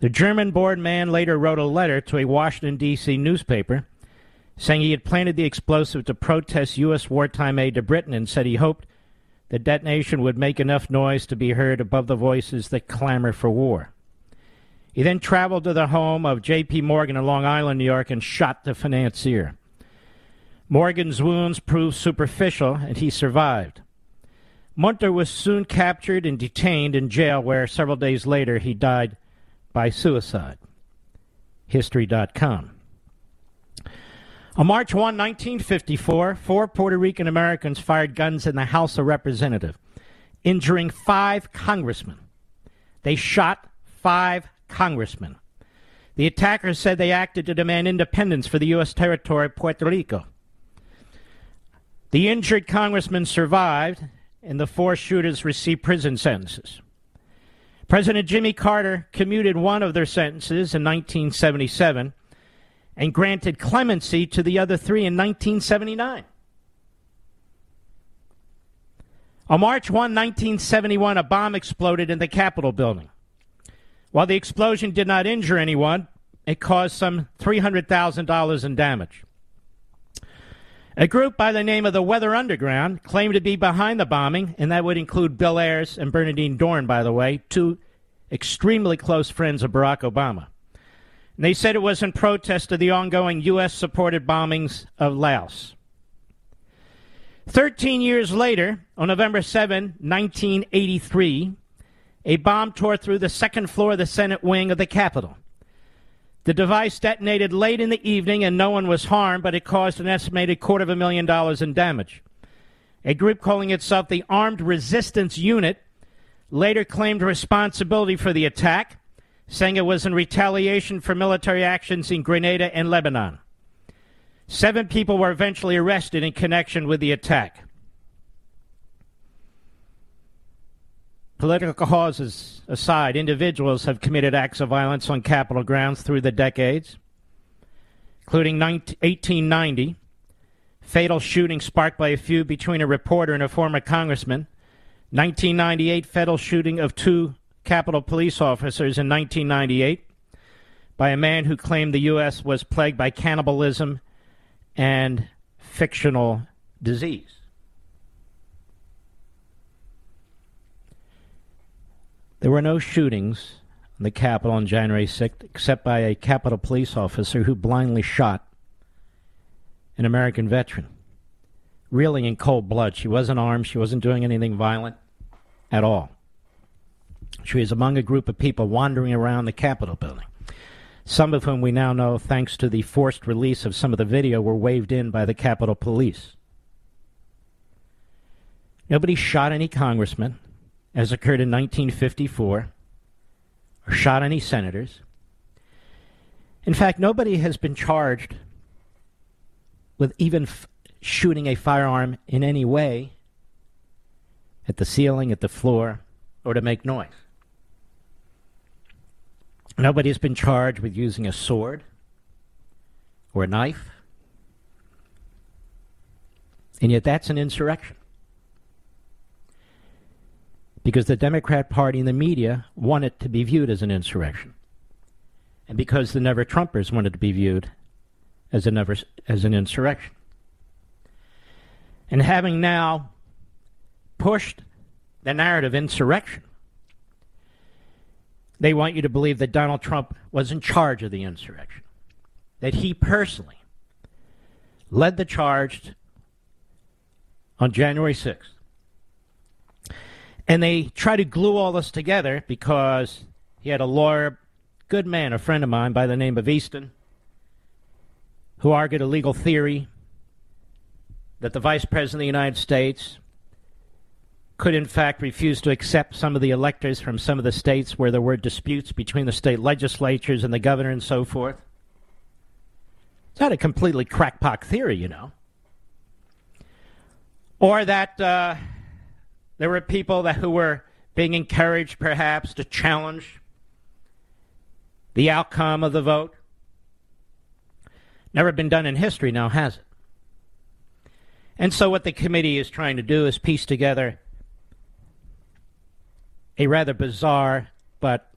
The German-born man later wrote a letter to a Washington, D C newspaper saying he had planted the explosive to protest U S wartime aid to Britain, and said he hoped the detonation would make enough noise to be heard above the voices that clamor for war. He then traveled to the home of J P. Morgan in Long Island, New York, and shot the financier. Morgan's wounds proved superficial, and he survived. Münter was soon captured and detained in jail, where several days later he died by suicide. History dot com. On March first, nineteen fifty-four, four Puerto Rican Americans fired guns in the House of Representatives, injuring five congressmen. They shot five congressmen. The attackers said they acted to demand independence for the U S territory Puerto Rico. The injured congressmen survived, and the four shooters received prison sentences. President Jimmy Carter commuted one of their sentences in nineteen seventy-seven and granted clemency to the other three in nineteen seventy-nine. On March first, nineteen seventy-one, a bomb exploded in the Capitol building. While the explosion did not injure anyone, it caused some three hundred thousand dollars in damage. A group by the name of the Weather Underground claimed to be behind the bombing, and that would include Bill Ayers and Bernadine Dorn, by the way, two extremely close friends of Barack Obama. And they said it was in protest of the ongoing U S supported bombings of Laos. Thirteen years later, on November seventh, nineteen eighty-three, a bomb tore through the second floor of the Senate wing of the Capitol. The device detonated late in the evening and no one was harmed, but it caused an estimated quarter of a million dollars in damage. A group calling itself the Armed Resistance Unit later claimed responsibility for the attack, saying it was in retaliation for military actions in Grenada and Lebanon. Seven people were eventually arrested in connection with the attack. Political causes aside, individuals have committed acts of violence on Capitol grounds through the decades, including eighteen ninety, fatal shooting sparked by a feud between a reporter and a former congressman, nineteen ninety-eight, fatal shooting of two Capitol police officers in nineteen ninety-eight by a man who claimed the U S was plagued by cannibalism and fictional disease. There were no shootings in the Capitol on January sixth except by a Capitol police officer who blindly shot an American veteran. Really in cold blood. She wasn't armed. She wasn't doing anything violent at all. She was among a group of people wandering around the Capitol building, some of whom we now know, thanks to the forced release of some of the video, were waved in by the Capitol Police. Nobody shot any congressman, as occurred in nineteen fifty-four, or shot any senators. In fact, nobody has been charged with even f- shooting a firearm in any way at the ceiling, at the floor, or to make noise. Nobody has been charged with using a sword or a knife, and yet that's an insurrection. Because the Democrat Party and the media want it to be viewed as an insurrection. And because the Never Trumpers want it to be viewed as, a never, as an insurrection. And having now pushed the narrative insurrection, they want you to believe that Donald Trump was in charge of the insurrection. That he personally led the charge on January sixth. And they try to glue all this together because he had a lawyer, good man, a friend of mine by the name of Easton, who argued a legal theory that the Vice President of the United States could in fact refuse to accept some of the electors from some of the states where there were disputes between the state legislatures and the governor and so forth. It's not a completely crackpot theory, you know. Or that... Uh, There were people that who were being encouraged, perhaps, to challenge the outcome of the vote. Never been done in history, now has it? And so what the committee is trying to do is piece together a rather bizarre, but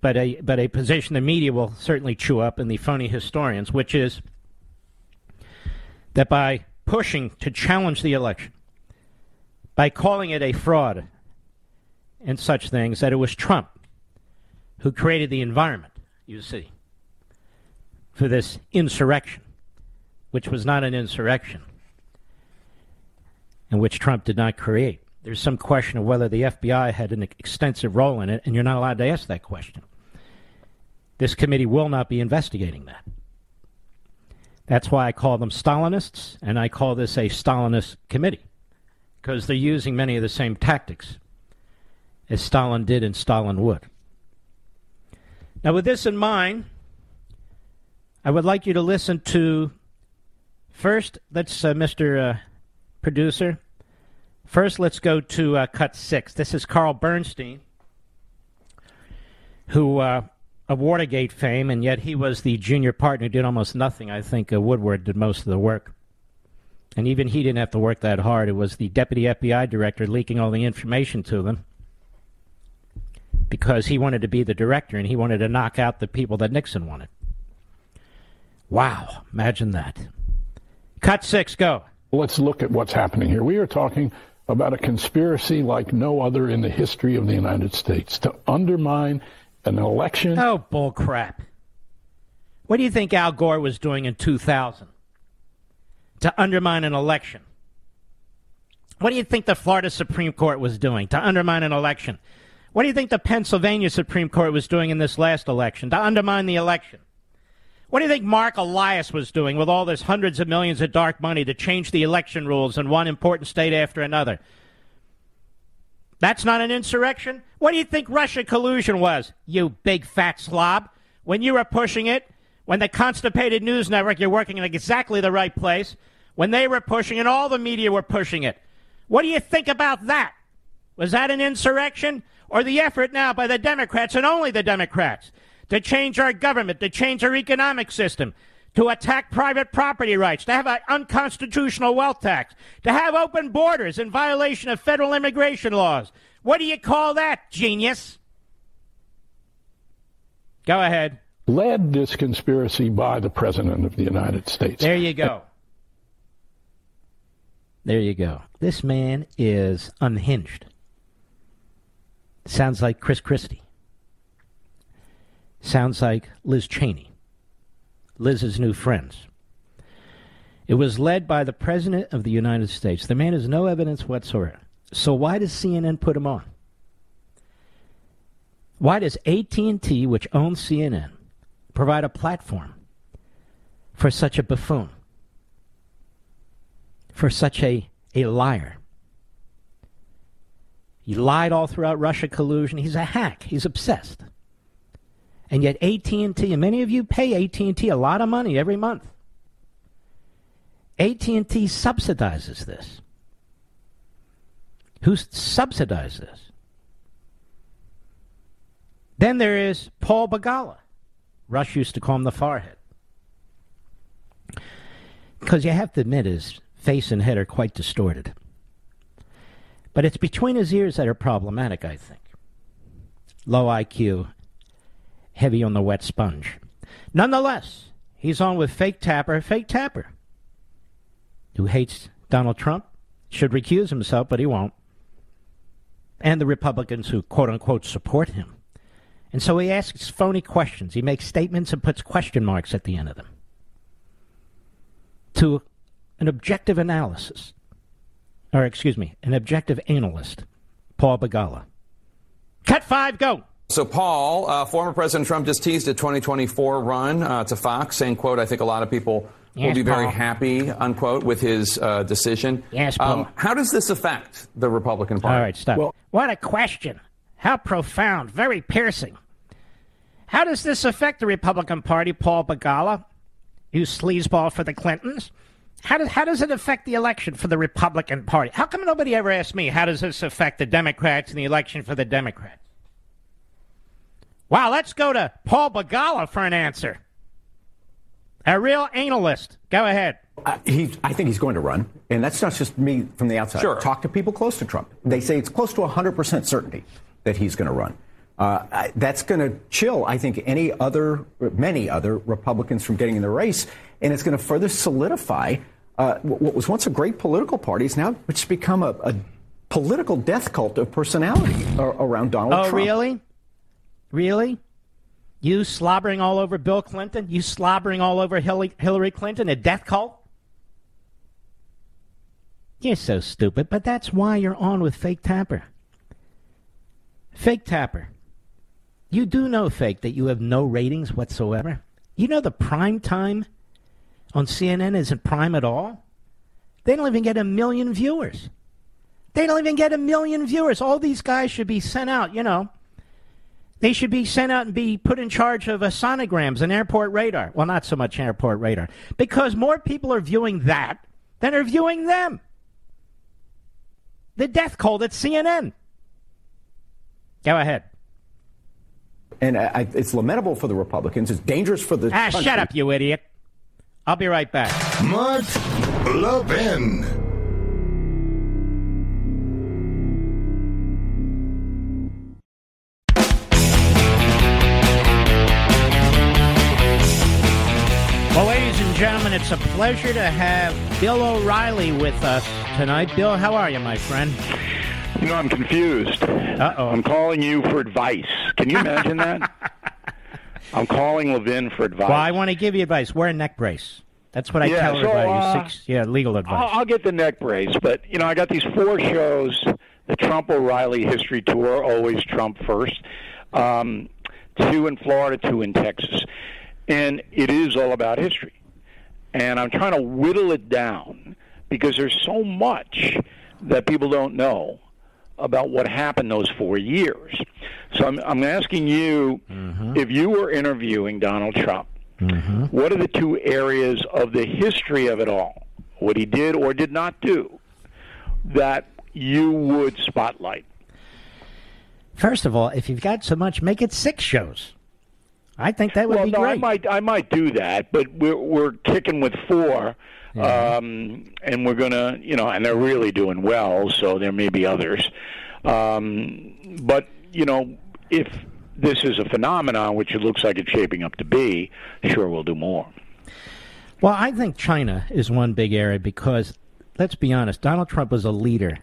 but a but a position the media will certainly chew up, and the phony historians, which is that by pushing to challenge the election, by calling it a fraud and such things, that it was Trump who created the environment, you see, for this insurrection, which was not an insurrection, and which Trump did not create. There's some question of whether the F B I had an extensive role in it, and you're not allowed to ask that question. This committee will not be investigating that. That's why I call them Stalinists, and I call this a Stalinist committee, because they're using many of the same tactics as Stalin did and Stalin would. Now, with this in mind, I would like you to listen to, first, let's, uh, Mister Uh, Producer, first let's go to uh, cut six. This is Carl Bernstein, who, uh, of Watergate fame, and yet he was the junior partner who did almost nothing. I think uh, Woodward did most of the work. And even he didn't have to work that hard. It was the deputy F B I director leaking all the information to them because he wanted to be the director and he wanted to knock out the people that Nixon wanted. Wow, imagine that. Cut six, go. Let's look at what's happening here. We are talking about a conspiracy like no other in the history of the United States to undermine an election. Oh, bull crap. What do you think Al Gore was doing in two thousand? to undermine an election. What do you think the Florida Supreme Court was doing to undermine an election? What do you think the Pennsylvania Supreme Court was doing in this last election to undermine the election? What do you think Mark Elias was doing with all this hundreds of millions of dark money to change the election rules in one important state after another? That's not an insurrection? What do you think Russian collusion was, you big fat slob? When you were pushing it, when the Constipated News Network, you're working in exactly the right place, when they were pushing it, all the media were pushing it. What do you think about that? Was that an insurrection? Or the effort now by the Democrats, and only the Democrats, to change our government, to change our economic system, to attack private property rights, to have an unconstitutional wealth tax, to have open borders in violation of federal immigration laws. What do you call that, genius? Go ahead. Led this conspiracy by the President of the United States. There you go. There you go. This man is unhinged. Sounds like Chris Christie. Sounds like Liz Cheney, Liz's new friends. It was led by the President of the United States. The man has no evidence whatsoever. So why does C N N put him on? Why does A T and T, which owns C N N, provide a platform for such a buffoon, for such a, a liar? He lied all throughout Russia collusion. He's a hack. He's obsessed. And yet A T and T, and many of you pay A T and T a lot of money every month. A T and T subsidizes this. Who subsidizes this? Then there is Paul Begala. Rush used to call him the Farhead. Because you have to admit his face and head are quite distorted. But it's between his ears that are problematic, I think. Low I Q, heavy on the wet sponge. Nonetheless, he's on with fake Tapper. Fake Tapper, who hates Donald Trump, should recuse himself, but he won't. And the Republicans who, quote-unquote, support him. And so he asks phony questions. He makes statements and puts question marks at the end of them. To an objective analysis, or excuse me, an objective analyst, Paul Begala. Cut five, go. So, Paul, uh, former President Trump just teased a twenty twenty-four run uh, to Fox, saying, quote, I think a lot of people yes, will be Paul. very happy, unquote, with his uh, decision. Yes, Paul. Um, how does this affect the Republican Party? All right, stop. Well, what a question. How profound, very piercing. How does this affect the Republican Party, Paul Begala, you sleazeball for the Clintons? How does, how does it affect the election for the Republican Party? How come nobody ever asked me, how does this affect the Democrats and the election for the Democrats? Wow, let's go to Paul Begala for an answer. A real analyst. Go ahead. Uh, he, I think he's going to run, and that's not just me from the outside. Sure. Talk to people close to Trump. They say it's close to one hundred percent certainty that he's going to run. Uh, I, that's going to chill, I think, any other, many other Republicans from getting in the race, and it's going to further solidify uh, what was once a great political party is now it's become a, a political death cult of personality around Donald oh, Trump. Oh, really? Really? You slobbering all over Bill Clinton? You slobbering all over Hillary Clinton? A death cult? You're so stupid, but that's why you're on with fake Tapper. Fake Tapper, you do know, fake, that you have no ratings whatsoever. You know the prime time on C N N isn't prime at all? They don't even get a million viewers. They don't even get a million viewers. All these guys should be sent out, you know. They should be sent out and be put in charge of uh, sonograms and airport radar. Well, not so much airport radar, because more people are viewing that than are viewing them. The death cult at C N N. Go ahead. And uh, I, it's lamentable for the Republicans. It's dangerous for the Ah, country. Shut up, you idiot. I'll be right back. Mark Levin. Well, ladies and gentlemen, it's a pleasure to have Bill O'Reilly with us tonight. Bill, how are you, my friend? You know, I'm confused. Uh-oh. I'm calling you for advice. Can you imagine that? I'm calling Levin for advice. Well, I want to give you advice. Wear a neck brace. That's what I yeah, tell so, everybody. Uh, six, yeah, legal advice. I'll, I'll get the neck brace, but you know, I got these four shows: the Trump O'Reilly History Tour, always Trump first. Um, two in Florida, two in Texas, and it is all about history. And I'm trying to whittle it down because there's so much that people don't know about what happened those four years. So I'm, I'm asking you, mm-hmm. if you were interviewing Donald Trump, mm-hmm. what are the two areas of the history of it all, what he did or did not do, that you would spotlight? First of all, if you've got so much, make it six shows. I think that would well, be no, great. I might, I might do that, but we're, we're kicking with four, yeah. um, and we're going to, you know, and they're really doing well, so there may be others. Um, but, you know, if this is a phenomenon, which it looks like it's shaping up to be, sure, we'll do more. Well, I think China is one big area because, let's be honest, Donald Trump was a leader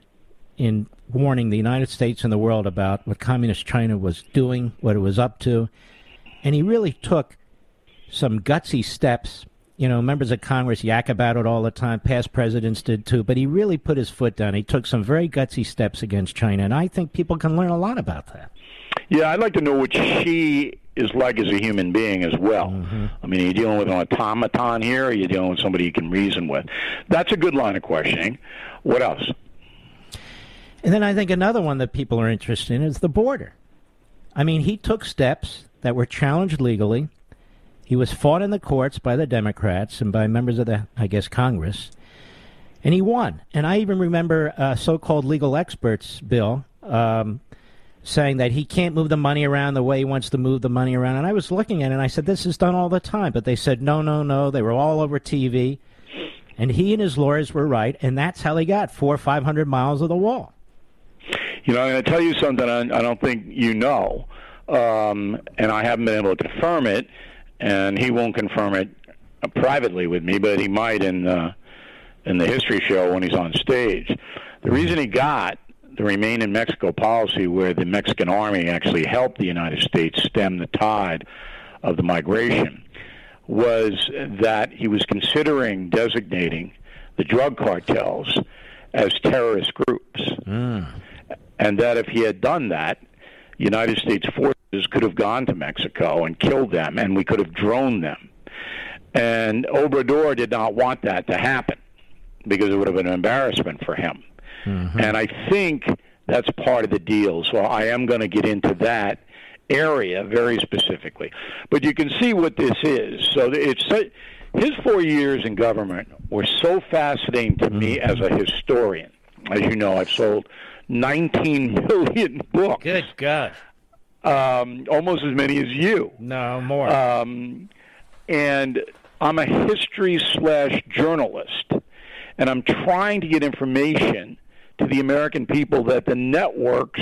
in warning the United States and the world about what communist China was doing, what it was up to. And he really took some gutsy steps. You know, members of Congress yak about it all the time. Past presidents did, too. But he really put his foot down. He took some very gutsy steps against China. And I think people can learn a lot about that. Yeah, I'd like to know what she is like as a human being as well. Mm-hmm. I mean, are you dealing with an automaton here, or are you dealing with somebody you can reason with? That's a good line of questioning. What else? And then I think another one that people are interested in is the border. I mean, he took steps that were challenged legally. He was fought in the courts by the Democrats and by members of the, I guess, Congress. And he won. And I even remember uh, so-called legal experts, Bill, um, saying that he can't move the money around the way he wants to move the money around. And I was looking at it, and I said, this is done all the time. But they said, no, no, no. They were all over T V. And he and his lawyers were right. And that's how they got four or five hundred miles of the wall. You know, I'm going to tell you something I, I don't think you know. Um, and I haven't been able to confirm it, and he won't confirm it uh, privately with me, but he might in the, in the history show when he's on stage. The reason he got the Remain in Mexico policy, where the Mexican army actually helped the United States stem the tide of the migration, was that he was considering designating the drug cartels as terrorist groups, mm. and that if he had done that, United States forces could have gone to Mexico and killed them, and we could have droned them. And Obrador did not want that to happen because it would have been an embarrassment for him. Mm-hmm. And I think that's part of the deal. So I am going to get into that area very specifically. But you can see what this is. So it's his four years in government were so fascinating to me as a historian. As you know, I've sold nineteen million books. Good God. Um, almost as many as you. No, more. Um, and I'm a history slash journalist, and I'm trying to get information to the American people that the networks,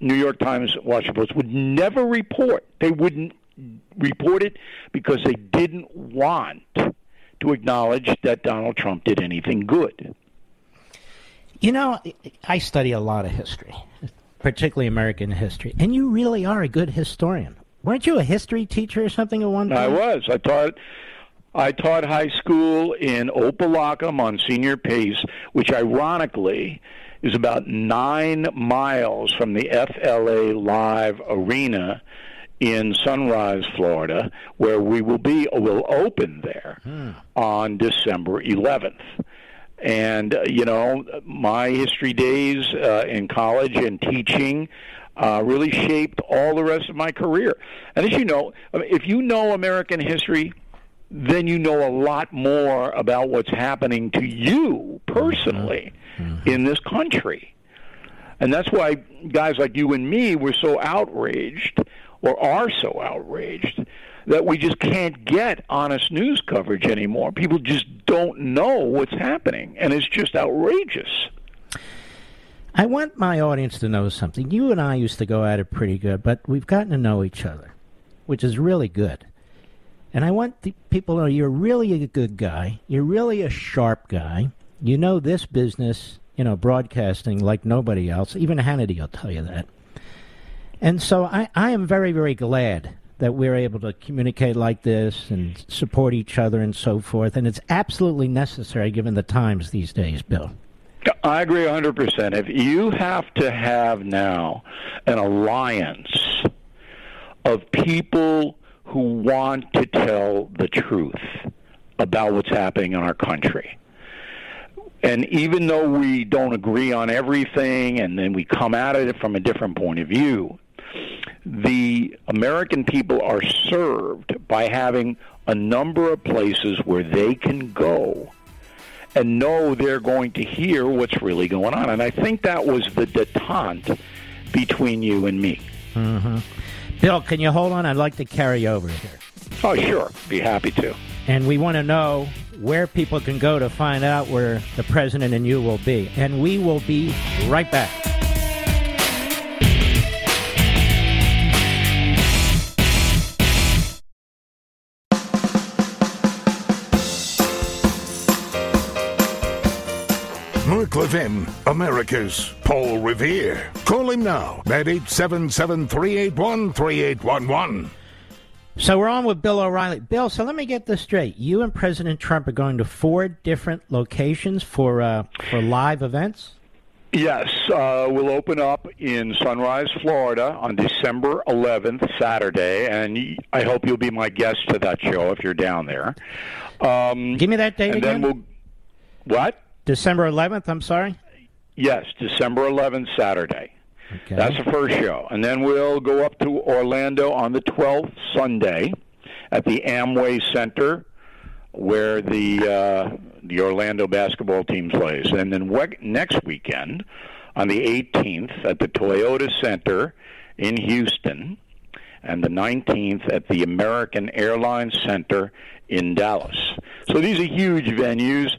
New York Times, Washington Post, would never report. They wouldn't report it because they didn't want to acknowledge that Donald Trump did anything good. You know, I study a lot of history, particularly American history, and you really are a good historian. Weren't you a history teacher or something at one point? I was. I taught I taught high school in Opelika, Monsignor Pace, which ironically is about nine miles from the F L A Live Arena in Sunrise, Florida, where we will be will open there hmm. on December eleventh. And, uh, you know, my history days uh, in college and teaching uh, really shaped all the rest of my career. And as you know, I mean, if you know American history, then you know a lot more about what's happening to you personally mm-hmm. in this country. And that's why guys like you and me were so outraged, or are so outraged, that we just can't get honest news coverage anymore. People just don't know what's happening, and it's just outrageous. I want my audience to know something. You and I used to go at it pretty good, but we've gotten to know each other, which is really good. And I want the people to know you're really a good guy. You're really a sharp guy. You know this business, you know, broadcasting like nobody else. Even Hannity will tell you that. And so I, I am very, very glad that we're able to communicate like this and support each other and so forth. And it's absolutely necessary given the times these days, Bill. I agree one hundred percent. If you have to have now an alliance of people who want to tell the truth about what's happening in our country, and even though we don't agree on everything and then we come at it from a different point of view, the American people are served by having a number of places where they can go and know they're going to hear what's really going on. And I think that was the detente between you and me. Mm-hmm. Bill, can you hold on? I'd like to carry over here. Oh, sure. Be happy to. And we want to know where people can go to find out where the president and you will be. And we will be right back. Mark Levin, America's Paul Revere. Call him now at eight seven seven, three eight one, three eight one one. So we're on with Bill O'Reilly. Bill, so let me get this straight. You and President Trump are going to four different locations for uh, for live events? Yes. Uh, we'll open up in Sunrise, Florida on December eleventh, Saturday, and I hope you'll be my guest to that show if you're down there. Um, Give me that date and again. Then we'll, what? December eleventh, I'm sorry? Yes, December eleventh, Saturday. Okay. That's the first show. And then we'll go up to Orlando on the twelfth, Sunday, at the Amway Center, where the uh, the Orlando basketball team plays. And then we- next weekend, on the eighteenth, at the Toyota Center in Houston, and the nineteenth at the American Airlines Center in Dallas. So these are huge venues.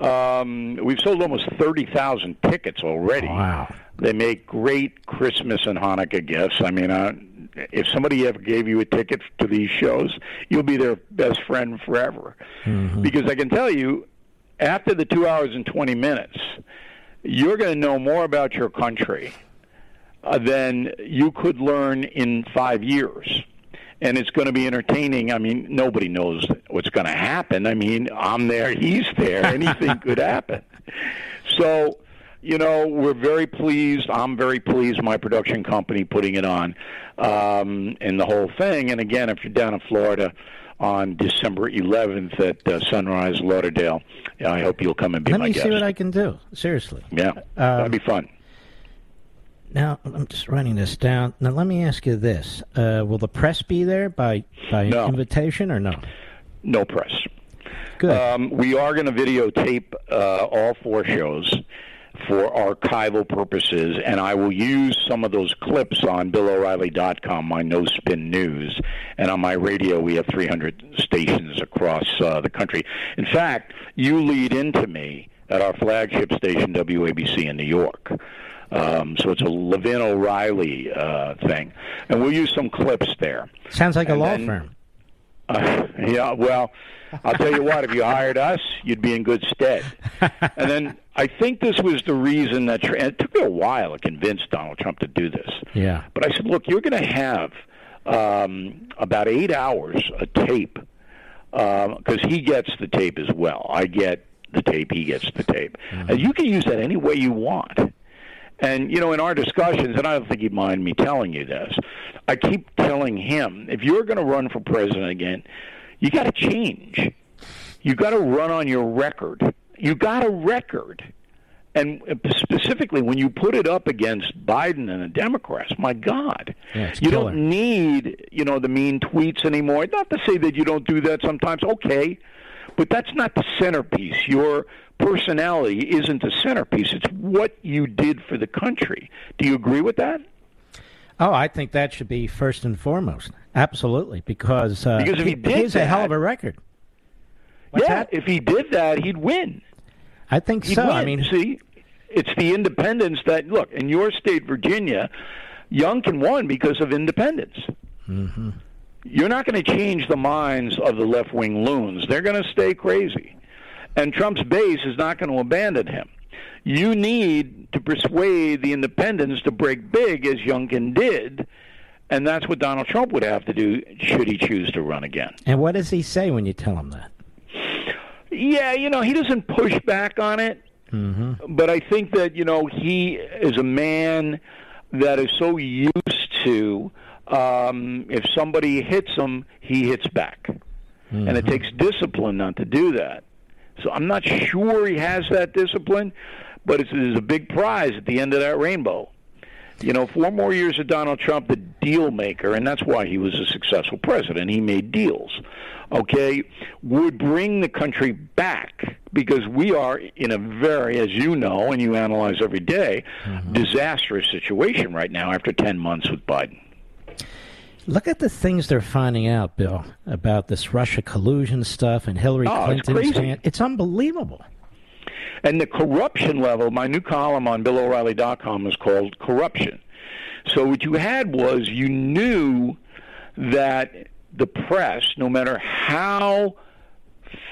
Um, we've sold almost thirty thousand tickets already. Wow. They make great Christmas and Hanukkah gifts. I mean, uh, if somebody ever gave you a ticket to these shows, you'll be their best friend forever. Mm-hmm. Because I can tell you, after the two hours and twenty minutes, you're going to know more about your country uh, than you could learn in five years. And it's going to be entertaining. I mean, nobody knows what's going to happen. I mean, I'm there, he's there. Anything could happen. So, you know, we're very pleased. I'm very pleased, my production company putting it on um, and the whole thing. And, again, if you're down in Florida on December eleventh at uh, Sunrise Lauderdale, I hope you'll come and be Let my guest. Let me see what I can do. Seriously. Yeah, um, that'd be fun. Now, I'm just writing this down. Now, let me ask you this. Uh, will the press be there by, by no. invitation or no? No press. Good. Um, we are going to videotape uh, all four shows for archival purposes, and I will use some of those clips on Bill O'Reilly dot com, my No Spin News, and on my radio we have three hundred stations across uh, the country. In fact, you lead into me at our flagship station, W A B C in New York. Um, so it's a Levin O'Reilly uh, thing. And we'll use some clips there. Sounds like and a law then, firm. Uh, yeah, well, I'll tell you what, if you hired us, you'd be in good stead. And then I think this was the reason that, and it took me a while to convince Donald Trump to do this. Yeah. But I said, look, you're going to have um, about eight hours of tape, because um, he gets the tape as well. I get the tape, he gets the tape. Mm-hmm. And you can use that any way you want. And, you know, in our discussions, and I don't think he'd mind me telling you this, I keep telling him, if you're going to run for president again, you got to change. You got to run on your record. You got a record. And specifically, when you put it up against Biden and the Democrats, my God, yeah, you killer. Don't need, you know, the mean tweets anymore. Not to say that you don't do that sometimes. Okay. But that's not the centerpiece. Your personality isn't the centerpiece. It's what you did for the country. Do you agree with that? Oh, I think that should be first and foremost. Absolutely, because, uh, because if he, he did he's that, a hell of a record. What's yeah, that? If he did that, he'd win. I think he'd so. Win. I mean, see, it's the independents that, look, in your state, Virginia, Youngkin won because of independents. Mm-hmm. You're not going to change the minds of the left-wing loons. They're going to stay crazy. And Trump's base is not going to abandon him. You need to persuade the independents to break big, as Youngkin did, And that's what Donald Trump would have to do should he choose to run again. And what does he say when you tell him that? Yeah, you know, he doesn't push back on it. Mm-hmm. But I think that, you know, he is a man that is so used to um, if somebody hits him, he hits back. Mm-hmm. And it takes discipline not to do that. So I'm not sure he has that discipline, but it's, it's a big prize at the end of that rainbow. You know, four more years of Donald Trump, the deal maker, and that's why he was a successful president. He made deals, okay, would bring the country back because we are in a very, as you know, and you analyze every day, mm-hmm. disastrous situation right now after ten months with Biden. Look at the things they're finding out, Bill, about this Russia collusion stuff and Hillary oh, Clinton's it's crazy. It's unbelievable. And the corruption level, my new column on Bill O'Reilly dot com is called Corruption. So what you had was you knew that the press, no matter how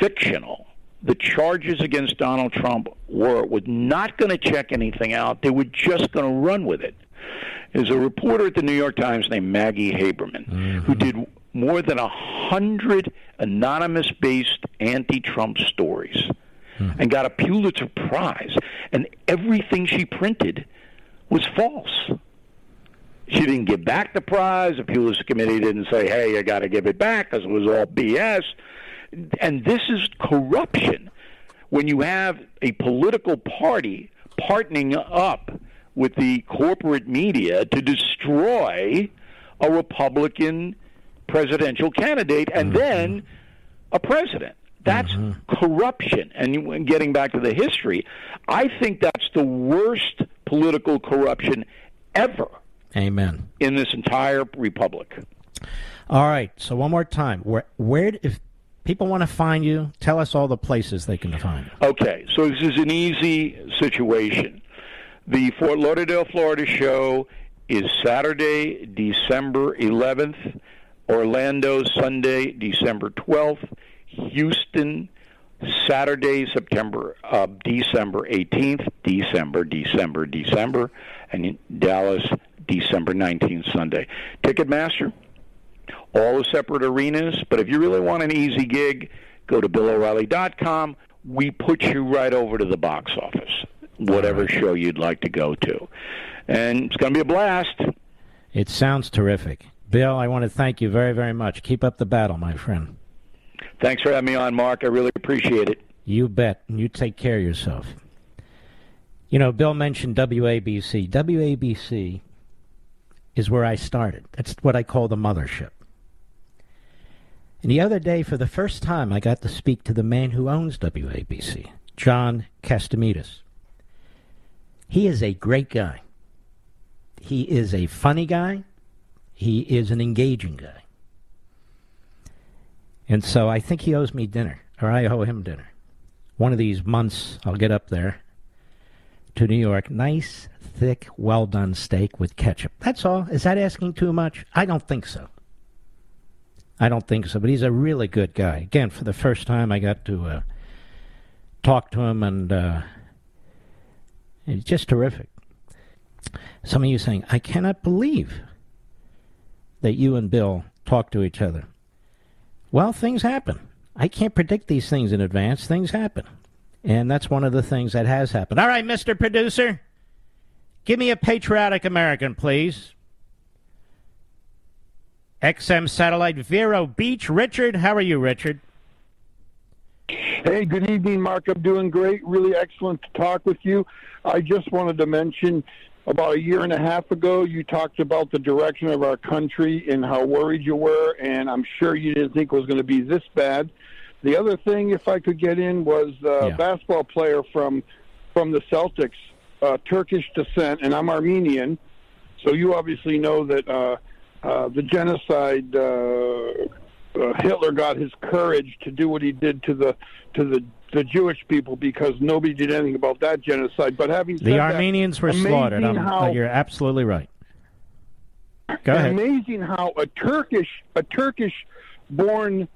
fictional the charges against Donald Trump were, was not going to check anything out. They were just going to run with it. There's a reporter at the New York Times named Maggie Haberman mm-hmm. who did more than one hundred anonymous-based anti-Trump stories. And got a Pulitzer Prize, and everything she printed was false. She didn't give back the prize. The Pulitzer Committee didn't say, hey, you got to give it back because it was all B S. And this is corruption when you have a political party partnering up with the corporate media to destroy a Republican presidential candidate and mm-hmm. then a president. That's mm-hmm. corruption. And getting back to the history, I think that's the worst political corruption ever. Amen. In this entire republic. All right. So one more time. Where, where if people want to find you, tell us all the places they can find you. Okay. So this is an easy situation. The Fort Lauderdale, Florida show is Saturday, December eleventh. Orlando, Sunday, December twelfth. Houston, Saturday, September, uh, December eighteenth, December, December, December, and in Dallas, December nineteenth, Sunday. Ticketmaster, all the separate arenas, but if you really want an easy gig, go to Bill O'Reilly dot com. We put you right over to the box office, whatever show you'd like to go to. And it's going to be a blast. It sounds terrific. Bill, I want to thank you very, very much. Keep up the battle, my friend. Thanks for having me on, Mark. I really appreciate it. You bet. And you take care of yourself. You know, Bill mentioned W A B C. W A B C is where I started. That's what I call the mothership. And the other day, for the first time, I got to speak to the man who owns W A B C, John Castamedis. He is a great guy. He is a funny guy. He is an engaging guy. And so I think he owes me dinner, or I owe him dinner. One of these months, I'll get up there to New York. Nice, thick, well-done steak with ketchup. That's all. Is that asking too much? I don't think so. I don't think so, but he's a really good guy. Again, for the first time, I got to uh, talk to him, and uh, it's just terrific. Some of you saying, I cannot believe that you and Bill talk to each other. Well, things happen. I can't predict these things in advance. Things happen. And that's one of the things that has happened. All right, Mister Producer, give me a patriotic American, please. X M Satellite, Vero Beach. Richard, how are you, Richard? Hey, good evening, Mark. I'm doing great. Really excellent to talk with you. I just wanted to mention about a year and a half ago, you talked about the direction of our country and how worried you were, and I'm sure you didn't think it was going to be this bad. The other thing, if I could get in, was a yeah. basketball player from from the Celtics, uh, Turkish descent, and I'm Armenian, so you obviously know that uh, uh, the genocide, uh, uh, Hitler got his courage to do what he did to the to the the Jewish people, because nobody did anything about that genocide. But having said the Armenians that, were slaughtered. How, you're absolutely right. Go ahead. Amazing how a Turkish, a Turkish-born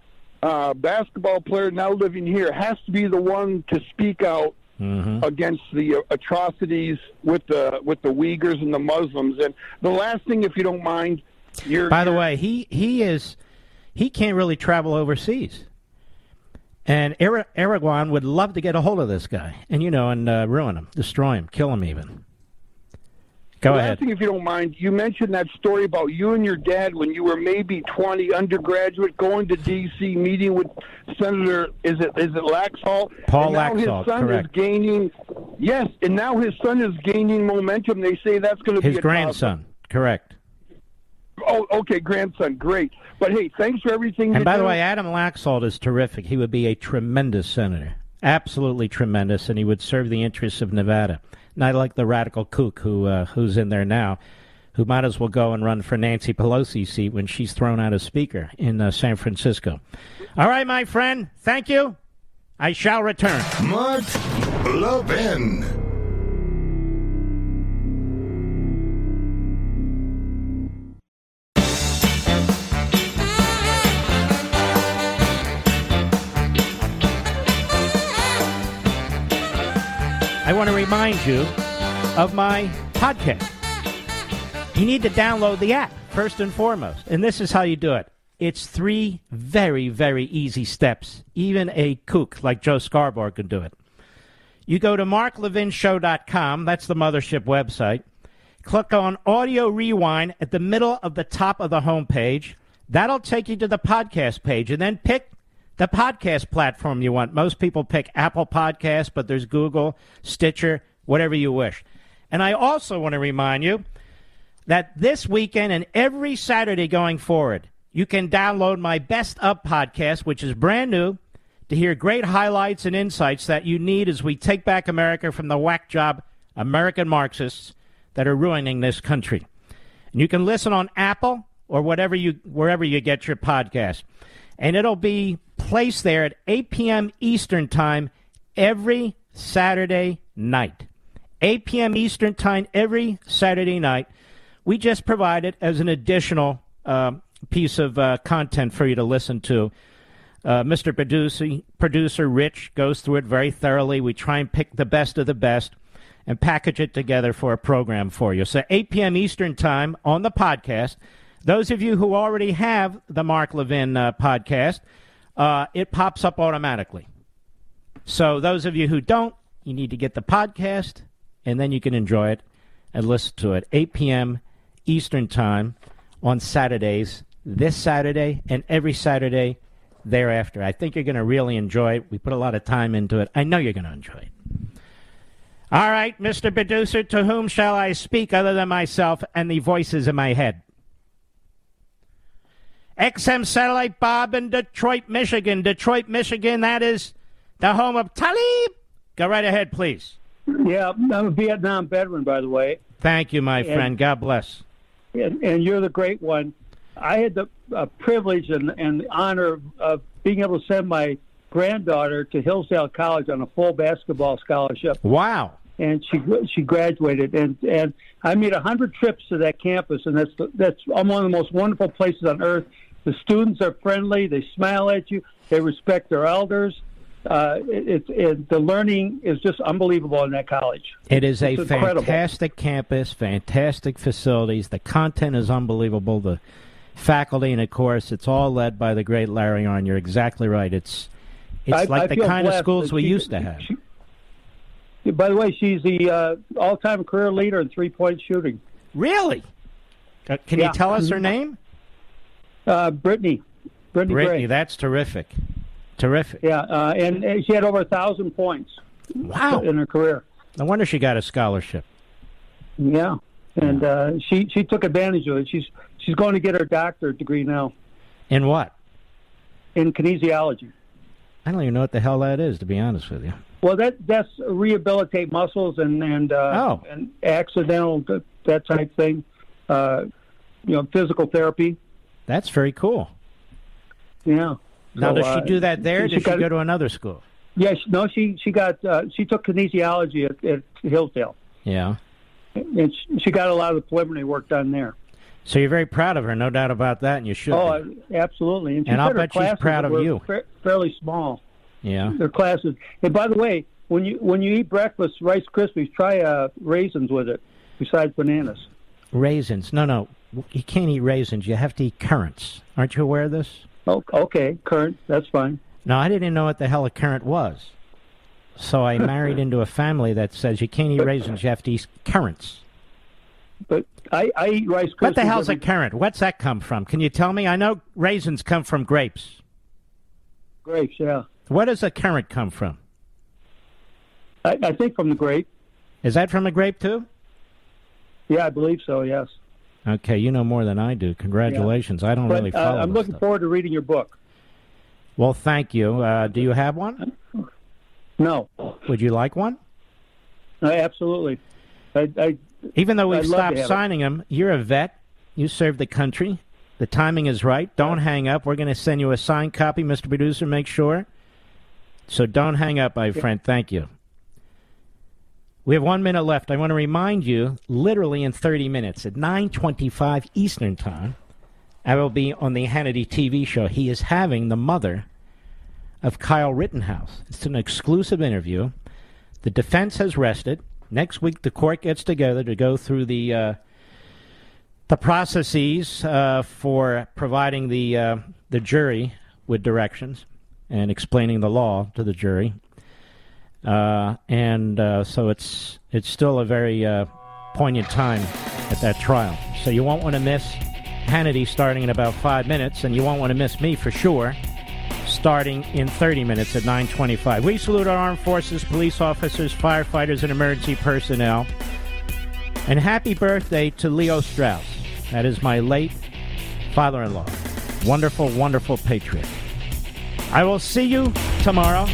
uh, basketball player now living here has to be the one to speak out mm-hmm. against the atrocities with the with the Uyghurs and the Muslims. And the last thing, if you don't mind, You're, By you're, the way, he he is he can't really travel overseas. And Erdogan would love to get a hold of this guy and, you know, and uh, ruin him, destroy him, kill him even. Go ahead. Last thing, if you don't mind, you mentioned that story about you and your dad when you were maybe twenty, undergraduate, going to D C, meeting with Senator, is it is it Laxalt? Paul Laxalt, correct. And now his son correct. is gaining, yes, and now his son is gaining momentum. They say that's going to be his grandson, topic. correct. Oh, okay, grandson, great. But, hey, thanks for everything and you by did. The way, Adam Laxalt is terrific. He would be a tremendous senator, absolutely tremendous, and he would serve the interests of Nevada. Not like the radical kook who uh, who's in there now, who might as well go and run for Nancy Pelosi's seat when she's thrown out as speaker in uh, San Francisco. All right, my friend, thank you. I shall return. Mark Levin. I want to remind you of my podcast. You need to download the app, first and foremost. And this is how you do it. It's three very, very easy steps. Even a kook like Joe Scarborough can do it. You go to mark levin show dot com. That's the mothership website. Click on Audio Rewind at the middle of the top of the homepage. That'll take you to the podcast page. And then pick the podcast platform you want. Most people pick Apple Podcasts, but there's Google, Stitcher, whatever you wish. And I also want to remind you that this weekend and every Saturday going forward, you can download my Best Of podcast, which is brand new, to hear great highlights and insights that you need as we take back America from the whack job American Marxists that are ruining this country. And you can listen on Apple or whatever you wherever you get your podcast. And it'll be placed there at eight p.m. Eastern Time every Saturday night. eight p.m. Eastern Time every Saturday night. We just provide it as an additional uh, piece of uh, content for you to listen to. Uh, Mister Producer, Producer Rich goes through it very thoroughly. We try and pick the best of the best and package it together for a program for you. So eight p.m. Eastern Time on the podcast. Those of you who already have the Mark Levin uh, podcast, Uh, it pops up automatically. So those of you who don't, you need to get the podcast, and then you can enjoy it and listen to it. eight p.m. Eastern Time on Saturdays, this Saturday and every Saturday thereafter. I think you're going to really enjoy it. We put a lot of time into it. I know you're going to enjoy it. All right, Mister Producer, to whom shall I speak other than myself and the voices in my head? X M Satellite Bob in Detroit, Michigan. Detroit, Michigan, that is the home of Talib. Go right ahead, please. Yeah, I'm a Vietnam veteran, by the way. Thank you, my and, friend. God bless. And, and you're the great one. I had the uh, privilege and, and the honor of being able to send my granddaughter to Hillsdale College on a full basketball scholarship. Wow. And she she graduated, and, and I made one hundred trips to that campus, and that's that's one of the most wonderful places on earth. The students are friendly. They smile at you. They respect their elders. Uh, it, it, the learning is just unbelievable in that college. It is a it's fantastic incredible. campus, fantastic facilities. The content is unbelievable. The faculty, and of course, it's all led by the great Larry Arn. You're exactly right. It's it's I, like I the kind of schools we she, used to have. She, by the way, she's the uh, all-time career leader in three-point shooting. Really? Uh, can yeah. you tell us her name? Uh, Brittany. Brittany, Brittany Gray. That's terrific. Terrific. Yeah, uh, and, and she had over one thousand points wow. in her career. No wonder she got a scholarship. Yeah, and uh, she, she took advantage of it. She's she's going to get her doctorate degree now. In what? In kinesiology. I don't even know what the hell that is, to be honest with you. Well, that that's rehabilitate muscles and and, uh, oh. and accidental, that type thing, uh, you know, physical therapy. That's very cool. Yeah. Now, so, does she uh, do that there, or does she, she got, go to another school? Yeah, she, no, she she got uh, she took kinesiology at, at Hillsdale. Yeah. And she, she got a lot of the preliminary work done there. So you're very proud of her, no doubt about that, and you should. Oh, be. absolutely. And, and I'll bet she's proud of you. Fa- fairly small. Yeah. Their classes. And by the way, when you when you eat breakfast, Rice Krispies, try uh, raisins with it, besides bananas. Raisins. No, no. you can't eat raisins. You have to eat currants. Aren't you aware of this? Oh, okay, currant. That's fine. No, I didn't know what the hell a currant was. So I married into a family that says you can't eat but, raisins, you have to eat currants. But I, I eat Rice Krispies. What the hell's every... a currant? What's that come from? Can you tell me? I know raisins come from grapes. Grapes, yeah. Where does a currant come from? I, I think from the grape. Is that from a grape, too? Yeah, I believe so, yes. Okay, you know more than I do. Congratulations. Yeah. I don't but, really follow uh, I'm looking stuff. forward to reading your book. Well, thank you. Uh, do you have one? No. Would you like one? I, absolutely. I, I, Even though we've stopped signing them, you're a vet. You serve the country. The timing is right. Don't yeah. hang up. We're going to send you a signed copy, Mister Producer. Make sure. So don't hang up, my yeah. friend. Thank you. We have one minute left. I want to remind you, literally in thirty minutes, at nine twenty-five Eastern Time, I will be on the Hannity T V show. He is having the mother of Kyle Rittenhouse. It's an exclusive interview. The defense has rested. Next week, the court gets together to go through the uh, the processes uh, for providing the uh, the jury with directions and explaining the law to the jury. Uh, and uh, so it's it's still a very uh, poignant time at that trial. So you won't want to miss Hannity starting in about five minutes, and you won't want to miss me for sure starting in thirty minutes at nine twenty-five. We salute our armed forces, police officers, firefighters, and emergency personnel. And happy birthday to Leo Strauss. That is my late father-in-law. Wonderful, wonderful patriot. I will see you tomorrow.